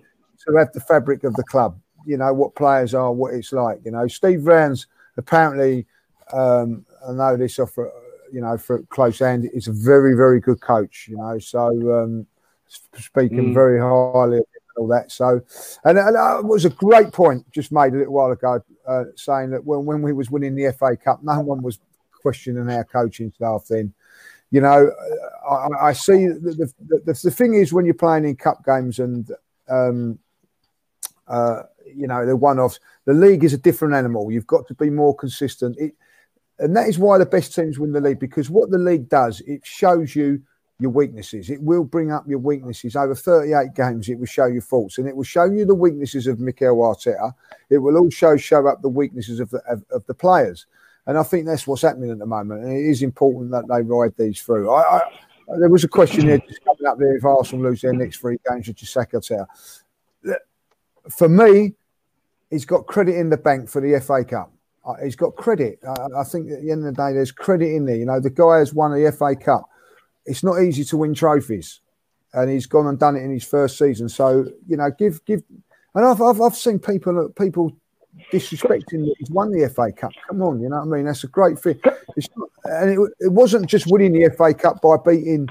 have the fabric of the club, you know, what players are, what it's like. You know, Steve Rounds, apparently, I know this off, you know, for close hand, is a very, very good coach, you know, so speaking very highly of all that. So, and it was a great point just made a little while ago, saying that when we was winning the FA Cup, no one was questioning our coaching staff then. You know, I see the thing is when you're playing in cup games and, you know, the one-offs, the league is a different animal. You've got to be more consistent. And that is why the best teams win the league, because what the league does, it shows you your weaknesses. It will bring up your weaknesses. Over 38 games, it will show your faults, and it will show you the weaknesses of Mikel Arteta. It will also show up the weaknesses of the players, and I think that's what's happening at the moment. And it is important that they ride these through. There was a question there just coming up there: if Arsenal lose their next 3 games, should you sack Arteta? For me, he's got credit in the bank for the FA Cup. He's got credit. I think at the end of the day, there's credit in there. You know, the guy has won the FA Cup. It's not easy to win trophies, and he's gone and done it in his first season. So, you know, give. And I've seen people disrespecting that he's won the FA Cup. Come on, you know what I mean? That's a great thing. It's not, and it wasn't just winning the FA Cup by beating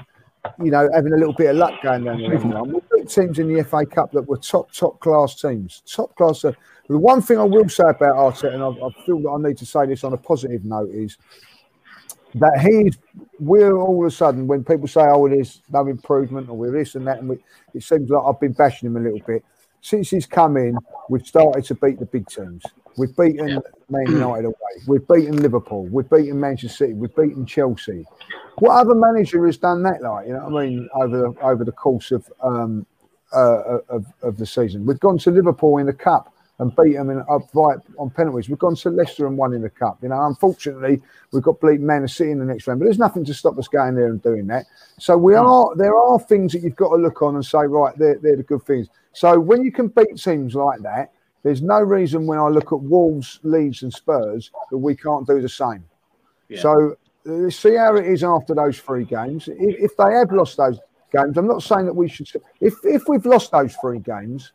you know, having a little bit of luck going down the line. We've got teams in the FA Cup that were top-class teams. Top-class. The one thing I will say about Arteta, and I feel that I need to say this on a positive note, is that we're all of a sudden, when people say, oh, there's no improvement, or we're this and that, and it seems like I've been bashing him a little bit. Since he's come in, we've started to beat the big teams. We've beaten Man United away. We've beaten Liverpool. We've beaten Manchester City. We've beaten Chelsea. What other manager has done that? Like, you know what I mean? Over the course of the season, we've gone to Liverpool in the cup and beat them in upright on penalties. We've gone to Leicester and won in the cup. You know, unfortunately, we've got bleak Man City in the next round, but there's nothing to stop us going there and doing that. So there are things that you've got to look on and say, right, they're the good things. So when you can beat teams like that, there's no reason when I look at Wolves, Leeds and Spurs that we can't do the same. Yeah. So see how it is after those three games. If they have lost those games, I'm not saying that we should... If we've lost those three games...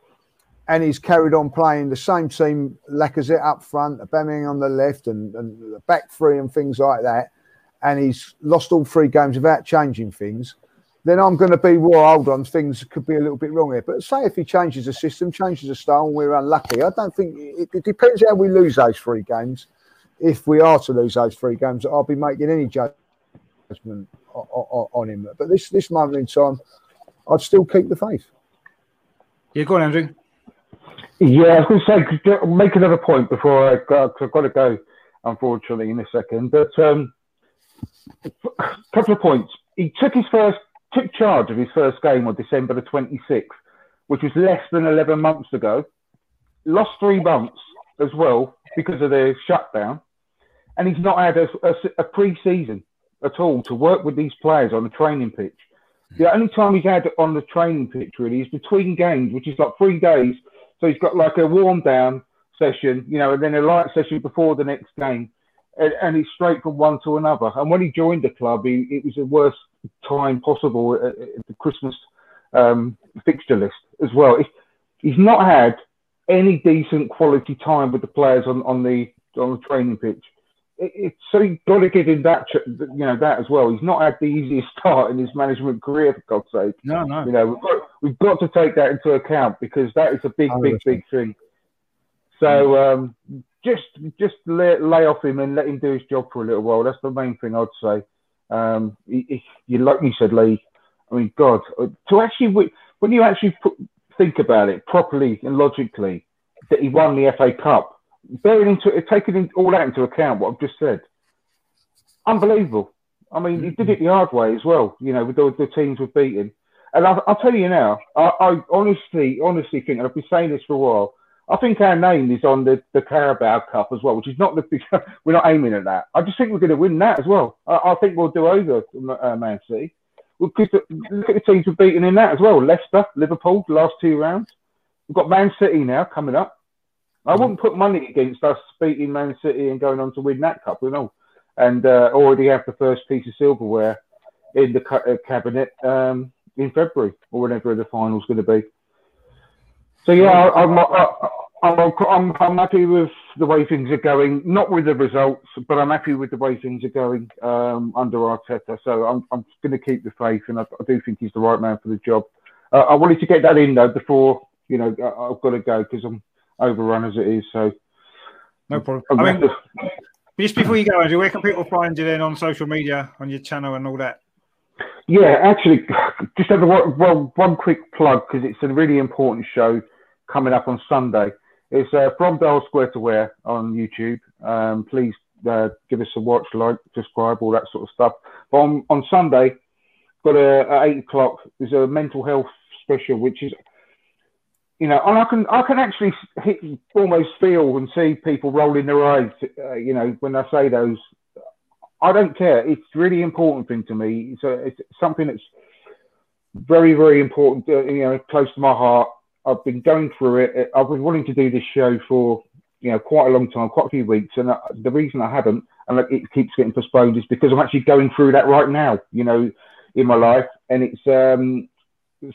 And he's carried on playing the same team, Lacazette up front, Aubameyang on the left, and the back three and things like that. And he's lost all three games without changing things. Then I'm going to be, well, hold on, things could be a little bit wrong here. But say if he changes the system, changes the style, and we're unlucky. I don't think it depends how we lose those three games. If we are to lose those three games, I'll be making any judgment on him. But this moment in time, I'd still keep the faith. Yeah, go on, Andrew. Yeah, I was going to say, make another point before I go, because I've got to go, unfortunately, in a second. But a couple of points. He took charge of his first game on December the 26th, which was less than 11 months ago. Lost 3 months as well because of the shutdown. And he's not had a pre-season at all to work with these players on the training pitch. The only time he's had on the training pitch, really, is between games, which is like 3 days. So he's got like a warm-down session, you know, and then a light session before the next game. And he's straight from one to another. And when he joined the club, it was the worst time possible at the Christmas fixture list as well. He's not had any decent quality time with the players on the training pitch. So you've got to give him that, you know, that as well. He's not had the easiest start in his management career, for God's sake. No. You know, we've got to take that into account because that is a big thing. So just lay off him and let him do his job for a little while. That's the main thing I'd say. Like you said, Lee, I mean, God, to actually, when you actually think about it properly and logically, that he won the FA Cup, taking all that into account, what I've just said, unbelievable. I mean, he did it the hard way as well, you know, with the teams we've beaten. And I'll tell you now, I honestly think, and I've been saying this for a while, I think our name is on the Carabao Cup as well, which is not we're not aiming at that. I just think we're going to win that as well. I think we'll do over Man City. Look at the teams we've beaten in that as well. Leicester, Liverpool, the last two rounds. We've got Man City now coming up. I wouldn't put money against us beating Man City and going on to win that cup, you know, and already have the first piece of silverware in the cabinet in February or whenever the final's going to be. So yeah, I'm happy with the way things are going. Not with the results, but I'm happy with the way things are going under Arteta. So I'm going to keep the faith, and I do think he's the right man for the job. I wanted to get that in though before, you know, I've got to go because I'm overrun as it is, so no problem. I mean, just before you go, Andrew, where can people find you then on social media, on your channel, and all that? Yeah, actually, just have one quick plug because it's a really important show coming up on Sunday. It's From Dial Square to Where on YouTube. Please give us a watch, like, subscribe, all that sort of stuff. But on Sunday, got at 8 o'clock. There's a mental health special, which is. You know, and I can actually almost feel and see people rolling their eyes, you know, when I say those. I don't care. It's a really important thing to me. So it's something that's very, very important, you know, close to my heart. I've been going through it. I've been wanting to do this show for, you know, quite a long time, quite a few weeks. And the reason I haven't, and it keeps getting postponed, is because I'm actually going through that right now, you know, in my life. And it's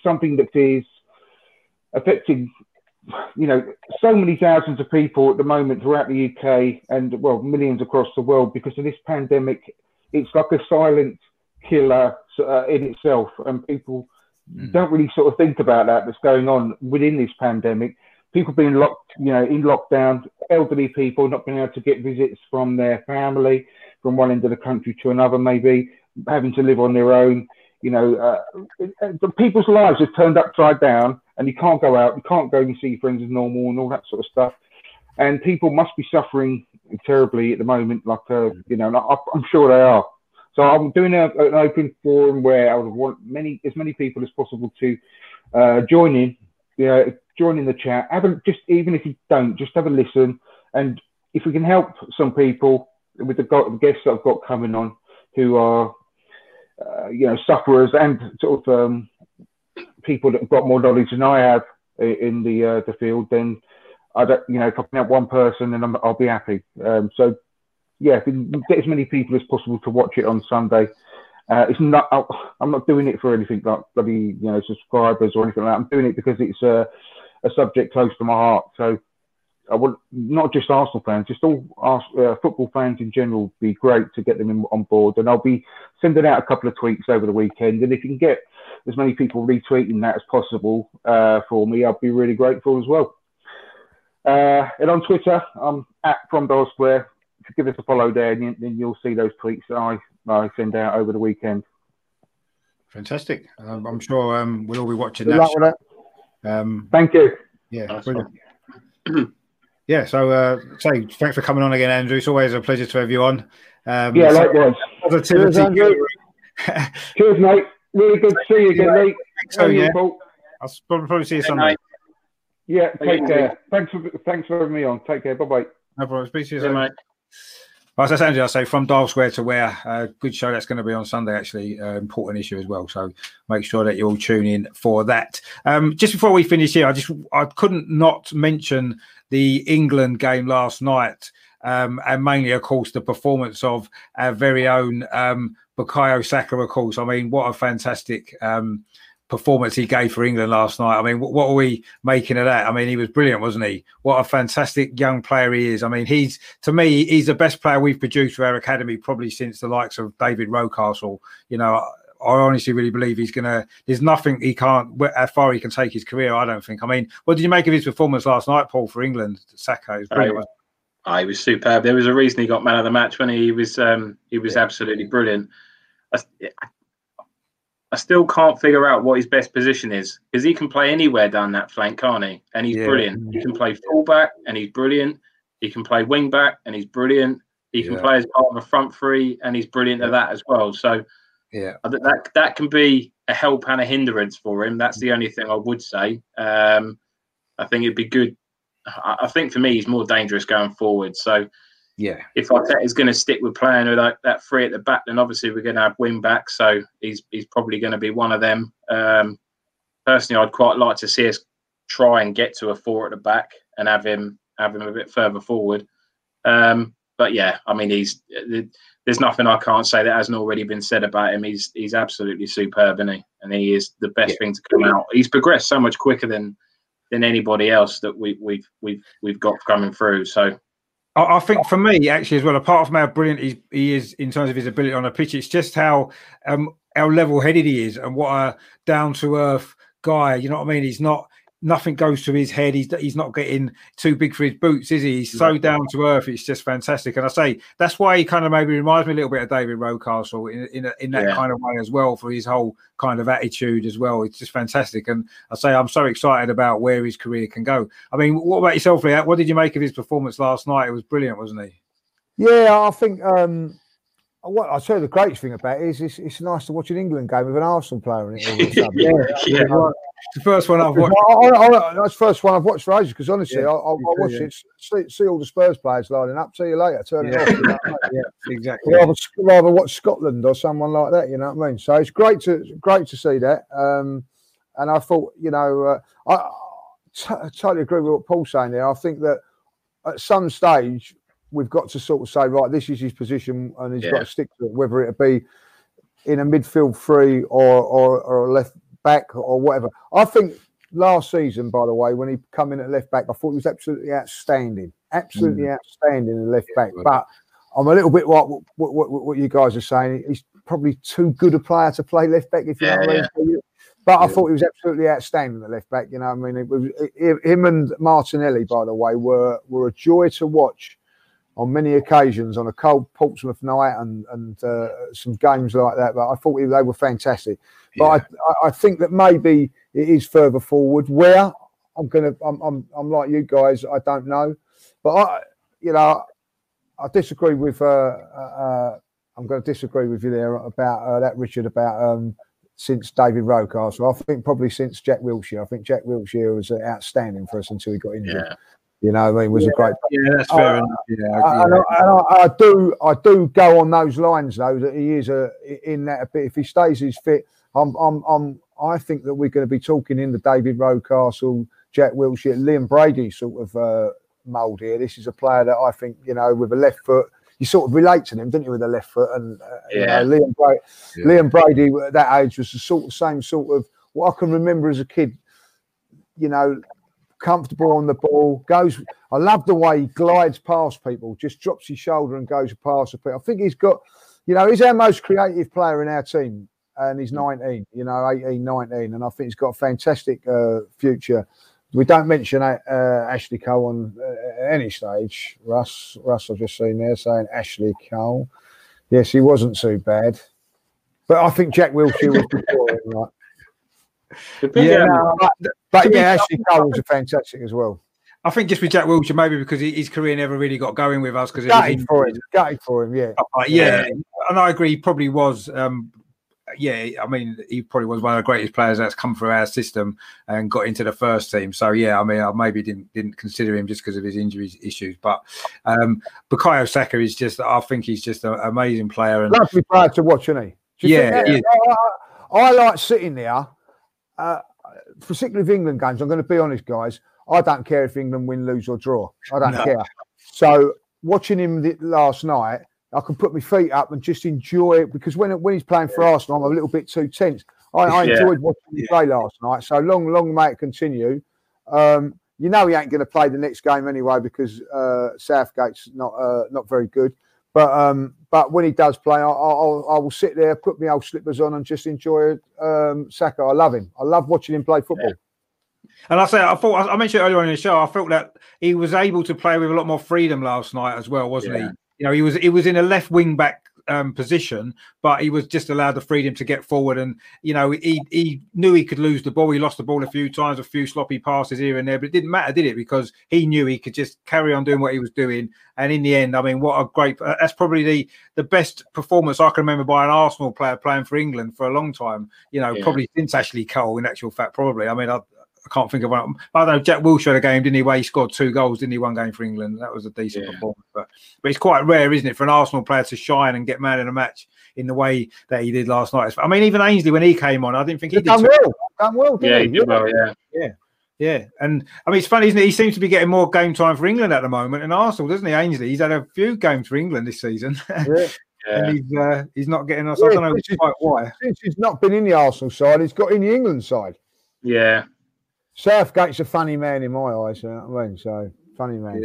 something that is affecting, you know, so many thousands of people at the moment throughout the UK and, well, millions across the world because of this pandemic. It's like a silent killer in itself, and people don't really sort of think about that that's going on within this pandemic. People being locked, you know, in lockdown, elderly people not being able to get visits from their family from one end of the country to another, maybe having to live on their own. You know, people's lives have turned upside down, and you can't go out, you can't go and see friends as normal, and all that sort of stuff. And people must be suffering terribly at the moment, like you know, I'm sure they are. So I'm doing an open forum where I would want as many people as possible to join in. You know, join in the chat. Even if you don't, just have a listen. And if we can help some people with the guests that I've got coming on, who are you know, sufferers and sort of people that have got more knowledge than I have in the field, then I don't, you know, if I can help one person, and I'll be happy. So yeah, if you get as many people as possible to watch it on Sunday. It's not. I'm not doing it for anything like bloody, you know, subscribers or anything like that. I'm doing it because it's a subject close to my heart. So I want not just Arsenal fans, just all football fans in general. It'd be great to get them on board. And I'll be sending out a couple of tweets over the weekend. And if you can get as many people retweeting that as possible for me, I'd be really grateful as well. And on Twitter, I'm at @FromDolSquare. Give us a follow there, and then you'll see those tweets that I send out over the weekend. Fantastic. I'm sure we'll all be watching that. Thank you. Yeah, brilliant. Yeah, so thanks for coming on again, Andrew. It's always a pleasure to have you on. Yeah, likewise. Cheers, Andrew. Cheers, mate. Really good to see you again, mate. So, yeah. I'll probably see you Sunday. Yeah, take care. Thanks for having me on. Take care. Bye-bye. No problem. Speak to you soon, mate. Well, as I say, from Dial Square to Where, a good show that's going to be on Sunday, actually, important issue as well. So make sure that you all tune in for that. Just before we finish here, I couldn't not mention the England game last night, and mainly, of course, the performance of our very own Bukayo Saka, of course. I mean, what a fantastic performance he gave for England last night. I mean, what are we making of that? I mean, he was brilliant, wasn't he? What a fantastic young player he is. I mean, to me, he's the best player we've produced for our academy probably since the likes of David Rowcastle. You know, I honestly really believe there's nothing he can't, how far he can take his career, I don't think. I mean, what did you make of his performance last night, Paul, for England? Saka was brilliant. He was superb. There was a reason he got man of the match when he was absolutely brilliant. I still can't figure out what his best position is, because he can play anywhere down that flank, can't he? And he's brilliant. He can play fullback, and he's brilliant. He can play wing back, and he's brilliant. He can play as part of a front three, and he's brilliant at that as well. So that can be a help and a hindrance for him. That's the only thing I would say. I think it'd be good. I think for me, he's more dangerous going forward. So if Arteta is going to stick with playing with that three at the back, then obviously we're going to have wing back. So he's probably going to be one of them. Personally, I'd quite like to see us try and get to a four at the back and have him a bit further forward. But yeah, I mean, there's nothing I can't say that hasn't already been said about him. He's absolutely superb, isn't he? And he is the best thing to come out. He's progressed so much quicker than anybody else that we've got coming through. So. I think for me, actually, as well, apart from how brilliant he is in terms of his ability on a pitch, it's just how level-headed he is, and what a down-to-earth guy. You know what I mean? He's not – nothing goes to his head. He's not getting too big for his boots, is he? He's so down-to-earth. It's just fantastic. And I say that's why he kind of maybe reminds me a little bit of David Rowcastle in that kind of way as well, for his whole kind of attitude as well. It's just fantastic. And I say I'm so excited about where his career can go. I mean, what about yourself, Liat? What did you make of his performance last night? It was brilliant, wasn't he? Yeah, I think what I tell you the greatest thing about it is it's nice to watch an England game with an Arsenal player in it. The first one I've watched. That's the first one I've watched for ages, because honestly, I watched it. See all the Spurs players lining up. See you later. Turn it off. You know, exactly. Rather watch Scotland or someone like that. You know what I mean? So it's great to see that. And I thought, you know, I totally agree with what Paul's saying there. I think that at some stage we've got to sort of say, right, this is his position, and he's got to stick to it, whether it be in a midfield three or a left back or whatever. I think last season, by the way, when he come in at left back, I thought he was absolutely outstanding. Absolutely outstanding at left back. But I'm a little bit like what you guys are saying. He's probably too good a player to play left back, if you know what I mean. But I thought he was absolutely outstanding at left back. You know, I mean, it was him and Martinelli, by the way, were a joy to watch on many occasions on a cold Portsmouth night and some games like that. But I thought they were fantastic. But I think that maybe it is further forward. Where I'm like you guys, I don't know. But I disagree with. I'm going to disagree with you there about that, Richard, about since David Rocastle. I think probably since Jack Wilshere. I think Jack Wilshere was outstanding for us until he got injured. Yeah. You know, I mean, was a great. Yeah, that's fair enough. I do go on those lines though that he is in that a bit. If he stays his fit, I think that we're going to be talking in the David Rocastle, Jack Wilshere, Liam Brady sort of mould here. This is a player that I think, you know, with a left foot. You sort of relate to him, didn't you, with the left foot? And you know, Liam Brady at that age was the same sort of what I can remember as a kid. You know, comfortable on the ball, goes. I love the way he glides past people, just drops his shoulder and goes past the people. I think he's got, you know, he's our most creative player in our team, and he's 19. You know, 18, 19, and I think he's got a fantastic future. We don't mention Ashley Cole on any stage. Russ, I've just seen there saying Ashley Cole. Yes, he wasn't too bad, but I think Jack Wilshere was before him, right? Ashley Cole was fantastic as well. I think just with Jack Wilshere, maybe because his career never really got going with us because gutted for him, yeah. And I agree, he probably was. I mean, he probably was one of the greatest players that's come through our system and got into the first team. So, yeah, I mean, I maybe didn't consider him just because of his injury issues. But Bukayo Saka is just, I think he's just an amazing player. And lovely player to watch, isn't he? I like sitting there, particularly with England games. I'm going to be honest, guys. I don't care if England win, lose or draw. I don't care. So watching him last night, I can put my feet up and just enjoy it because when he's playing for Arsenal, I'm a little bit too tense. I enjoyed watching him play last night. So long may it continue. You know he ain't going to play the next game anyway because Southgate's not very good. But when he does play, I will sit there, put my old slippers on, and just enjoy Saka. I love him. I love watching him play football. Yeah. And I mentioned earlier on in the show, I felt that he was able to play with a lot more freedom last night as well, wasn't he? You know, he was in a left wing back position, but he was just allowed the freedom to get forward. And you know, he knew he could lose the ball. He lost the ball a few times, a few sloppy passes here and there, but it didn't matter, did it? Because he knew he could just carry on doing what he was doing. And in the end, I mean, what a great! That's probably the best performance I can remember by an Arsenal player playing for England for a long time. You know, probably since Ashley Cole, in actual fact, probably. I mean, I can't think of one. I know Jack Wilshere had a game, didn't he, where he scored 2 goals, didn't he, one game for England. That was a decent performance. But it's quite rare, isn't it, for an Arsenal player to shine and get man in a match in the way that he did last night. I mean, even Ainsley, when he came on, I didn't think he did. Done well, didn't he? Yeah. And, I mean, it's funny, isn't it? He seems to be getting more game time for England at the moment and Arsenal, doesn't he, Ainsley? He's had a few games for England this season. Yeah. Yeah. And he's not getting us. Yeah, I don't know quite why. Since he's not been in the Arsenal side, he's got in the England side. Yeah. Southgate's a funny man in my eyes, you know what I mean? So, funny man.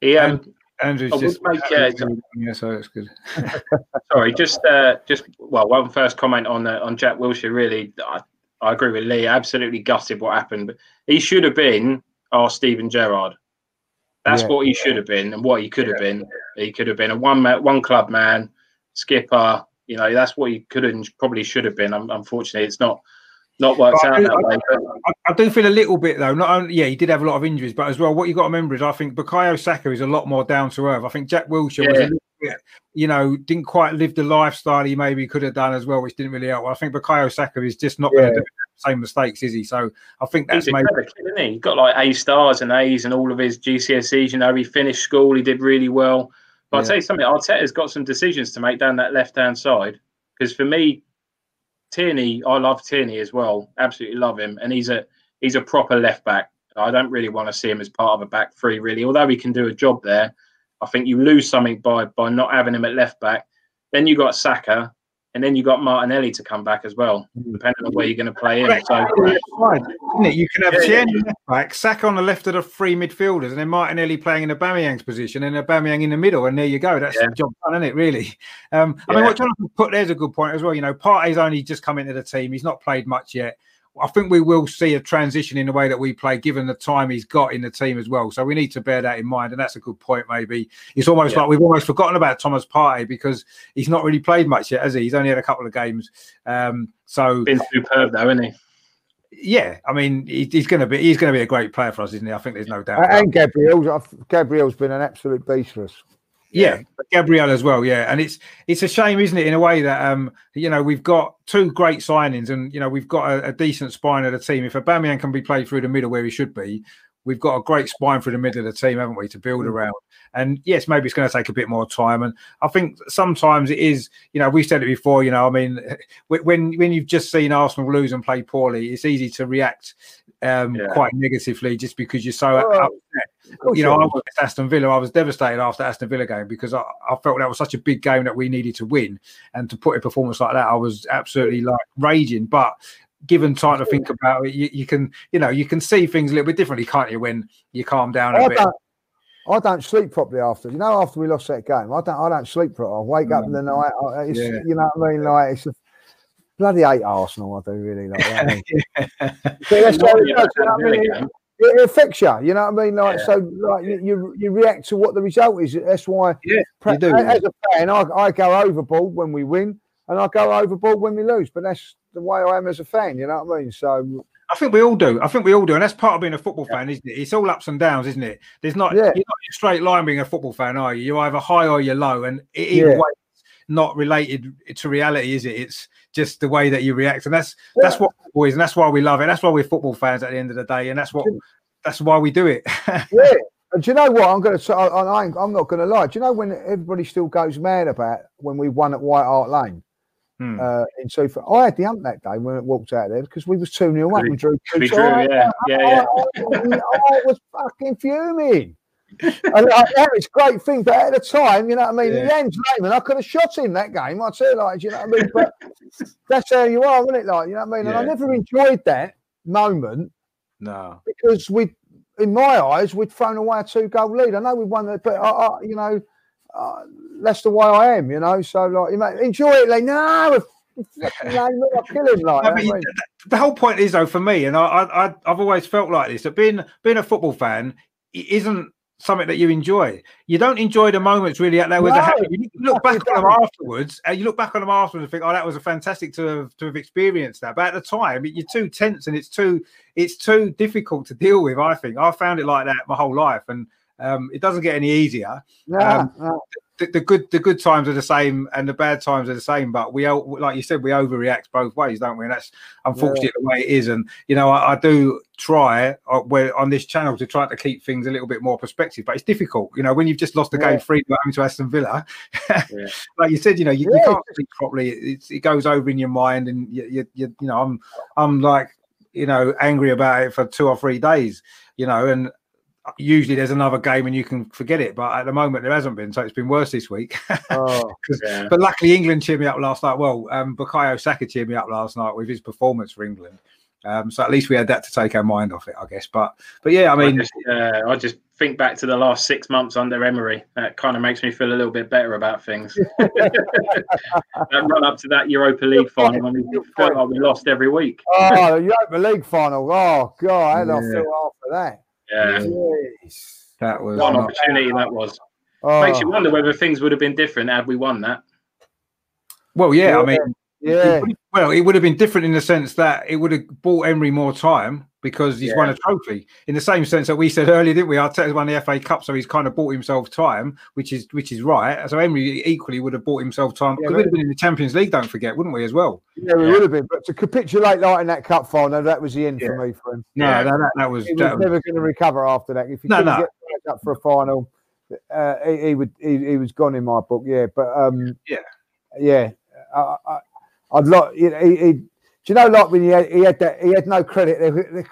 Yeah. He, Andrew's just... so it's good. Sorry, one first comment on Jack Wilshere, really. I agree with Lee. Absolutely gutted what happened. But he should have been our Steven Gerrard. That's what he should have been and what he could have been. He could have been a one club man, skipper. You know, that's what he could and probably should have been. Unfortunately, it's not worked out that way. I do feel a little bit though. Not only, he did have a lot of injuries, but as well, what you got to remember is I think Bukayo Saka is a lot more down to earth. I think Jack Wilshere was a little bit, you know, didn't quite live the lifestyle he maybe could have done as well, which didn't really help. I think Bukayo Saka is just not going to do the same mistakes, is he? So I think that's maybe. Isn't he? He got like A-stars and A's and all of his GCSEs. You know, he finished school. He did really well. But I'll tell you something. Arteta's got some decisions to make down that left-hand side because for me. Tierney, I love Tierney as well. Absolutely love him, and he's a proper left back. I don't really want to see him as part of a back three, really. Although he can do a job there, I think you lose something by not having him at left back. Then you got Saka, And then you got Martinelli to come back as well, depending on where you're going to play in. So, fine, isn't it? You can have Tierney left back, Saka on the left of the three midfielders, and then Martinelli playing in Aubameyang's position, and Aubameyang in the middle, and there you go. That's the job done, isn't it? Really. I mean, what Jonathan put there's a good point as well. You know, Partey's only just come into the team; he's not played much yet. I think we will see a transition in the way that we play, given the time he's got in the team as well. So we need to bear that in mind, and that's a good point. Maybe it's almost like we've almost forgotten about Thomas Partey because he's not really played much yet, has he? He's only had a couple of games. So been superb though, isn't he? Yeah, I mean, he's going to be a great player for us, isn't he? I think there's no doubt. And Gabriel's been an absolute beast for us. Yeah, Gabriel as well. Yeah, and it's a shame, isn't it? In a way that you know, we've got two great signings, and you know we've got a decent spine of the team. If Aubameyang can be played through the middle where he should be, we've got a great spine through the middle of the team, haven't we, to build around? And yes, maybe it's going to take a bit more time. And I think sometimes it is. You know, we've said it before. You know, I mean, when you've just seen Arsenal lose and play poorly, it's easy to react quite negatively just because you're so upset. You know, I was at Aston Villa. I was devastated after the Aston Villa game because I felt that was such a big game that we needed to win. And to put in a performance like that, I was absolutely like raging. But given time to think about it, you can see things a little bit differently, can't you, when you calm down a bit. I don't sleep properly after. You know, after we lost that game, I don't sleep properly. I wake up in the night. You know what I mean? Like, it's bloody hate Arsenal. I do really like that. It affects you, you know what I mean? Like, so, like, you react to what the result is. That's why, as a fan, I go overboard when we win, and I go overboard when we lose. But that's the way I am as a fan, you know what I mean? So, I think we all do, and that's part of being a football fan, isn't it? It's all ups and downs, isn't it? There's not you're not a straight line being a football fan, are you? You're either high or you're low, and either way, not related to reality, is it? It's just the way that you react, and that's what football is, and that's why we love it. That's why we're football fans at the end of the day, and that's why we do it. Yeah, and do you know what? I'm going to say, I'm not going to lie. Do you know when everybody still goes mad about when we won at White Hart Lane? And so I had the hump that day when it walked out of there because we was 2-0 up and drew 2-2. I was fucking fuming. And it's a great thing, but at the time, you know what I mean, Jens Lehmann, I could have shot him that game. I'd say, like, you know what I mean, but that's how you are, isn't it? Like, you know what I mean. And I never enjoyed that moment, no, because in my eyes, we'd thrown away a 2-goal lead. I know we won that, but I that's the way I am, you know. So, like, you might enjoy it, like, no. The whole point is, though, for me, and I've always felt like this, that being a football fan, it isn't something that you enjoy. You don't enjoy the moments really at that was a happy. You look back on them afterwards, and and think, oh, that was a fantastic to have experienced that. But at the time, you're too tense and it's too difficult to deal with. I think I found it like that my whole life, and it doesn't get any easier. The good times are the same and the bad times are the same, but we, like you said, we overreact both ways, don't we? And that's unfortunately the way it is. And you know, I do try on this channel to try to keep things a little bit more perspective, but it's difficult. You know, when you've just lost the game 3-0 to Aston Villa, like you said, you know, you can't think properly. It goes over in your mind, and you know, I'm like, you know, angry about it for 2 or 3 days, you know, and usually there's another game and you can forget it, but at the moment there hasn't been, so it's been worse this week. But luckily England cheered me up last night. Well, Bukayo Saka cheered me up last night with his performance for England. So at least we had that to take our mind off it, I guess. But yeah, I mean, I just think back to the last 6 months under Emery. That kind of makes me feel a little bit better about things. That run up to that Europa League final, I mean, felt like we lost every week. The Europa League final. Oh God, I feel hard for that. Yeah, yes. That was one opportunity. That was makes you wonder whether things would have been different had we won that. Well, yeah. I mean, it would have been different in the sense that it would have bought Emery more time because he's won a trophy. In the same sense that we said earlier, didn't we? Arteta's won the FA Cup, so he's kind of bought himself time, which is right. So Emery equally would have bought himself time. Because we'd have been in the Champions League, don't forget, wouldn't we, as well? Yeah, we would have been. But to capitulate like in that cup final, that was the end for me, for him. Yeah, he was never going to recover after that. If he couldn't get back up for a final, he was gone in my book. Yeah, but I'd like do you know, like when he had no credit,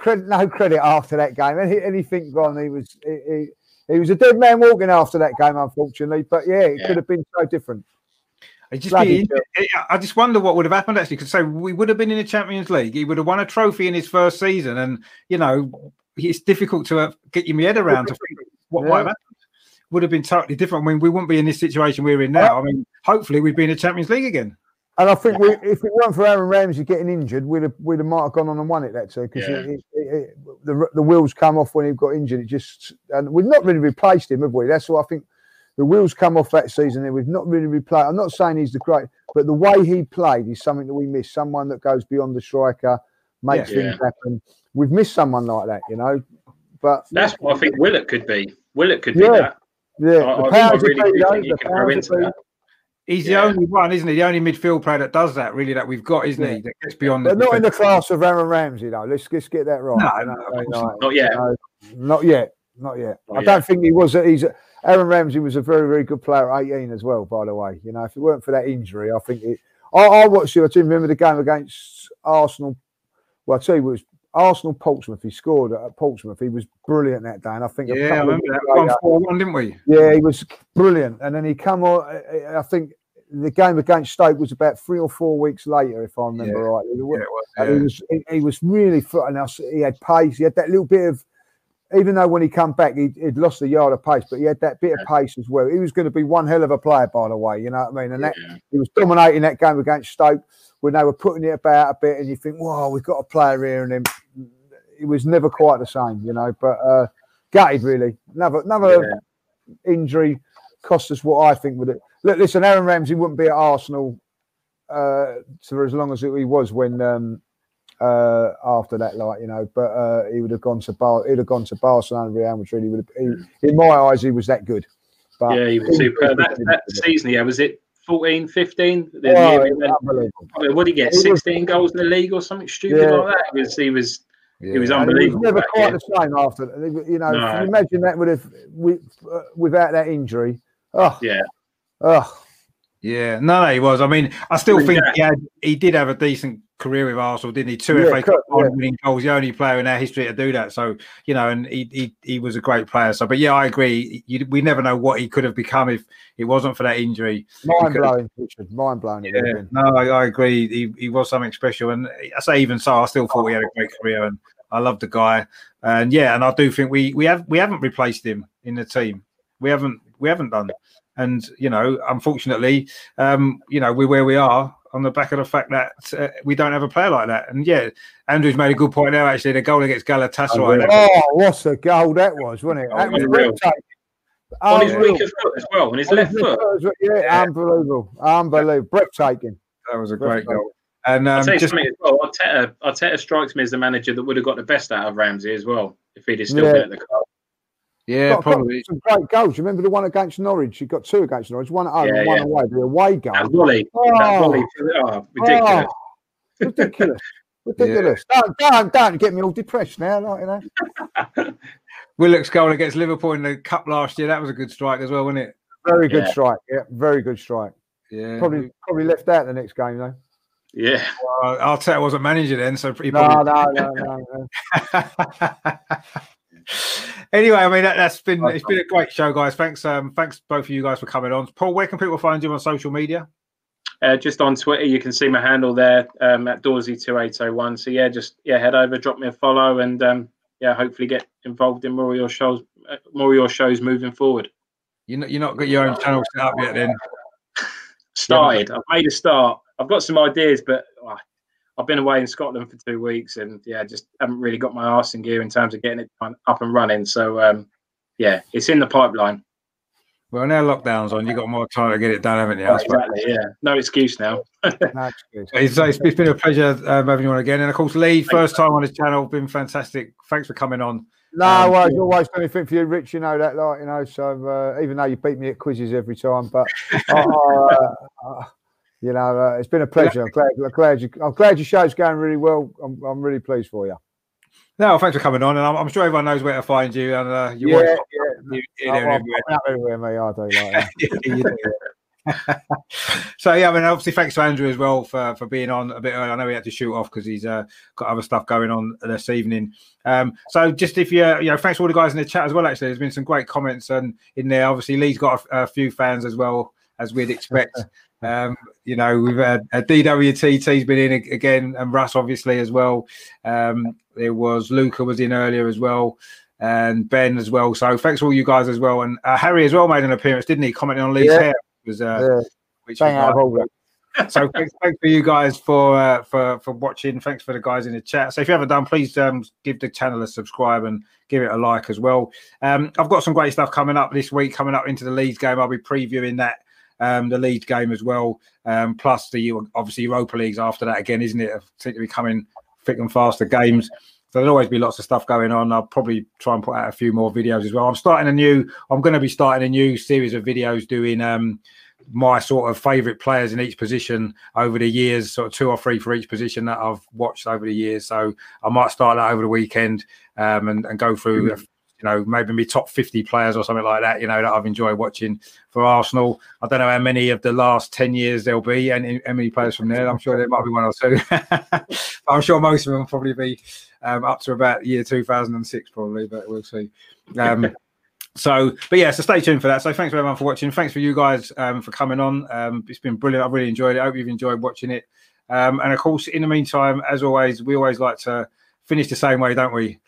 no credit after that game, and anything gone, he was a dead man walking after that game, unfortunately. But yeah, it could have been so different. I just wonder what would have happened, actually, because so we would have been in the Champions League. He would have won a trophy in his first season, and, you know, it's difficult to get your head around to think what might have happened. Would have been totally different. I mean, we wouldn't be in this situation we're in now. I mean, hopefully we'd be in the Champions League again. And I think if it weren't for Aaron Ramsey getting injured, we'd have might have gone on and won it that time, because the wheels come off when he got injured. It just, and we've not really replaced him, have we? That's what I think. The wheels come off that season, and we've not really replaced. I'm not saying he's the great, but the way he played is something that we miss. Someone that goes beyond the striker, makes things happen. We've missed someone like that, you know. But that's what I think Willock could be. Willock could be that. Yeah, I really do think you can grow into that. He's the only one, isn't he? The only midfield player that does that, really, that we've got, isn't he? That gets beyond the. But not in the class of Aaron Ramsey, though. Let's get that right. No, not yet. I don't think he was. Aaron Ramsey was a very, very good player at 18 as well, by the way. You know, if it weren't for that injury, I think it. I watched you. I do remember the game against Arsenal. Well, I tell you, it was Arsenal-Portsmouth. He scored at Portsmouth. He was brilliant that day. And I think... I remember that. 1-4-1, didn't we? Yeah, he was brilliant. And then he come on... I think the game against Stoke was about 3 or 4 weeks later, if I remember rightly. He was really... He had pace. He had that little bit of... Even though when he come back, he'd lost a yard of pace, but he had that bit of pace as well. He was going to be one hell of a player, by the way. You know what I mean? And he was dominating that game against Stoke when they were putting it about a bit, and you think, "Wow, we've got a player here," and then it was never quite the same, you know. But gutted, really. Another injury cost us what I think would it. Look, listen, Aaron Ramsey wouldn't be at Arsenal for as long as he was when. After that, like, you know, but he would have gone to Barcelona, Real Madrid. He would have, in my eyes, he was that good. But yeah, he was super. That season, was it 14, 15? What did he get? 16 goals in the league or something stupid like that? He was unbelievable. He was never quite the same after that. You know, can you imagine that would have without that injury? He was. I mean, I still think he did have a decent career with Arsenal, didn't he? 2 FA Cup winning goals, the only player in our history to do that. So, you know, and he was a great player. So, but yeah, I agree. We never know what he could have become if it wasn't for that injury. Mind blowing, Richard. Yeah, no, I agree. He was something special, and I say even so, I still thought he had a great career, and I love the guy. And yeah, and I do think we haven't replaced him in the team. We haven't done. And, you know, unfortunately, you know, we're where we are on the back of the fact that we don't have a player like that. And, yeah, Andrew's made a good point there, actually. The goal against Galatasaray. What a goal that was, wasn't it? That was real. On his weaker foot as well, on his left foot. Unbelievable. Breathtaking. That was a great goal. And I'll tell you something as well. Arteta strikes me as the manager that would have got the best out of Ramsey as well, if he'd have still been at the club. Yeah, probably. Some great goals. You remember the one against Norwich? You got 2 against Norwich, one at home and one away. The away goal. That volley. Oh, ridiculous. Ridiculous. Yeah. Don't get me all depressed now, like, you know. Willock's goal against Liverpool in the Cup last year, that was a good strike as well, wasn't it? Very good strike. Yeah, very good strike. Yeah. Probably left out the next game, though. Yeah. Well, Arteta wasn't manager then, so he probably... No. Anyway, I mean it's been a great show, guys. Thanks both of you guys for coming on. Paul, where can people find you on social media? Just on Twitter, you can see my handle there at Dawsey2801. So head over, drop me a follow, and hopefully get involved in more of your shows moving forward. You're not got your own channel set up yet, then? Started. I've made a start. I've got some ideas, but. I've been away in Scotland for 2 weeks, and just haven't really got my arse in gear in terms of getting it up and running. So, it's in the pipeline. Well, now lockdown's on, you've got more time to get it done, haven't you? Exactly. Yeah, no excuse now. No excuse. It's been a pleasure having you on again, and of course, Lee, first time on his channel, been fantastic. Thanks for coming on. No, well, it's always anything for you, Rich. You know that, like, you know. So, even though you beat me at quizzes every time, but. You know, it's been a pleasure. I'm glad your show's going really well. I'm really pleased for you. No, thanks for coming on, and I'm sure everyone knows where to find you. And I'm everywhere, mate. I do. Like So I mean, obviously, thanks to Andrew as well for being on a bit early. I know he had to shoot off because he's got other stuff going on this evening. So just if you thanks to all the guys in the chat as well. Actually, there's been some great comments and in there. Obviously, Lee's got a few fans as well. as we'd expect. You know, we've had DWTT's been in again, and Russ obviously as well. There was Luca was in earlier as well, and Ben as well. So thanks to all you guys as well, and Harry as well made an appearance, didn't he? Commenting on Lee's hair, which was so thanks for you guys for watching. Thanks for the guys in the chat. So if you haven't done, please give the channel a subscribe and give it a like as well. I've got some great stuff coming up this week, coming up into the Leeds game. I'll be previewing that, the Leeds game as well. Plus the obviously Europa Leagues after that again, isn't it? I think they're coming thick and fast, the games. So there'll always be lots of stuff going on. I'll probably try and put out a few more videos as well. I'm going to be starting a new series of videos doing my sort of favourite players in each position over the years, sort of 2 or 3 for each position that I've watched over the years. So I might start that over the weekend and go through, you know, maybe my top 50 players or something like that, you know, that I've enjoyed watching for Arsenal. I don't know how many of the last 10 years there'll be and how many players from there. I'm sure there might be 1 or 2. I'm sure most of them will probably be up to about year 2006 probably, but we'll see. But yeah, so stay tuned for that. So thanks everyone for watching. Thanks for you guys for coming on. It's been brilliant. I've really enjoyed it. I hope you've enjoyed watching it. And of course, in the meantime, as always, we always like to finish the same way, don't we?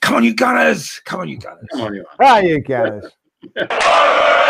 Come on, you Gunners! Come on, you Gunners! Come on, you Gunners!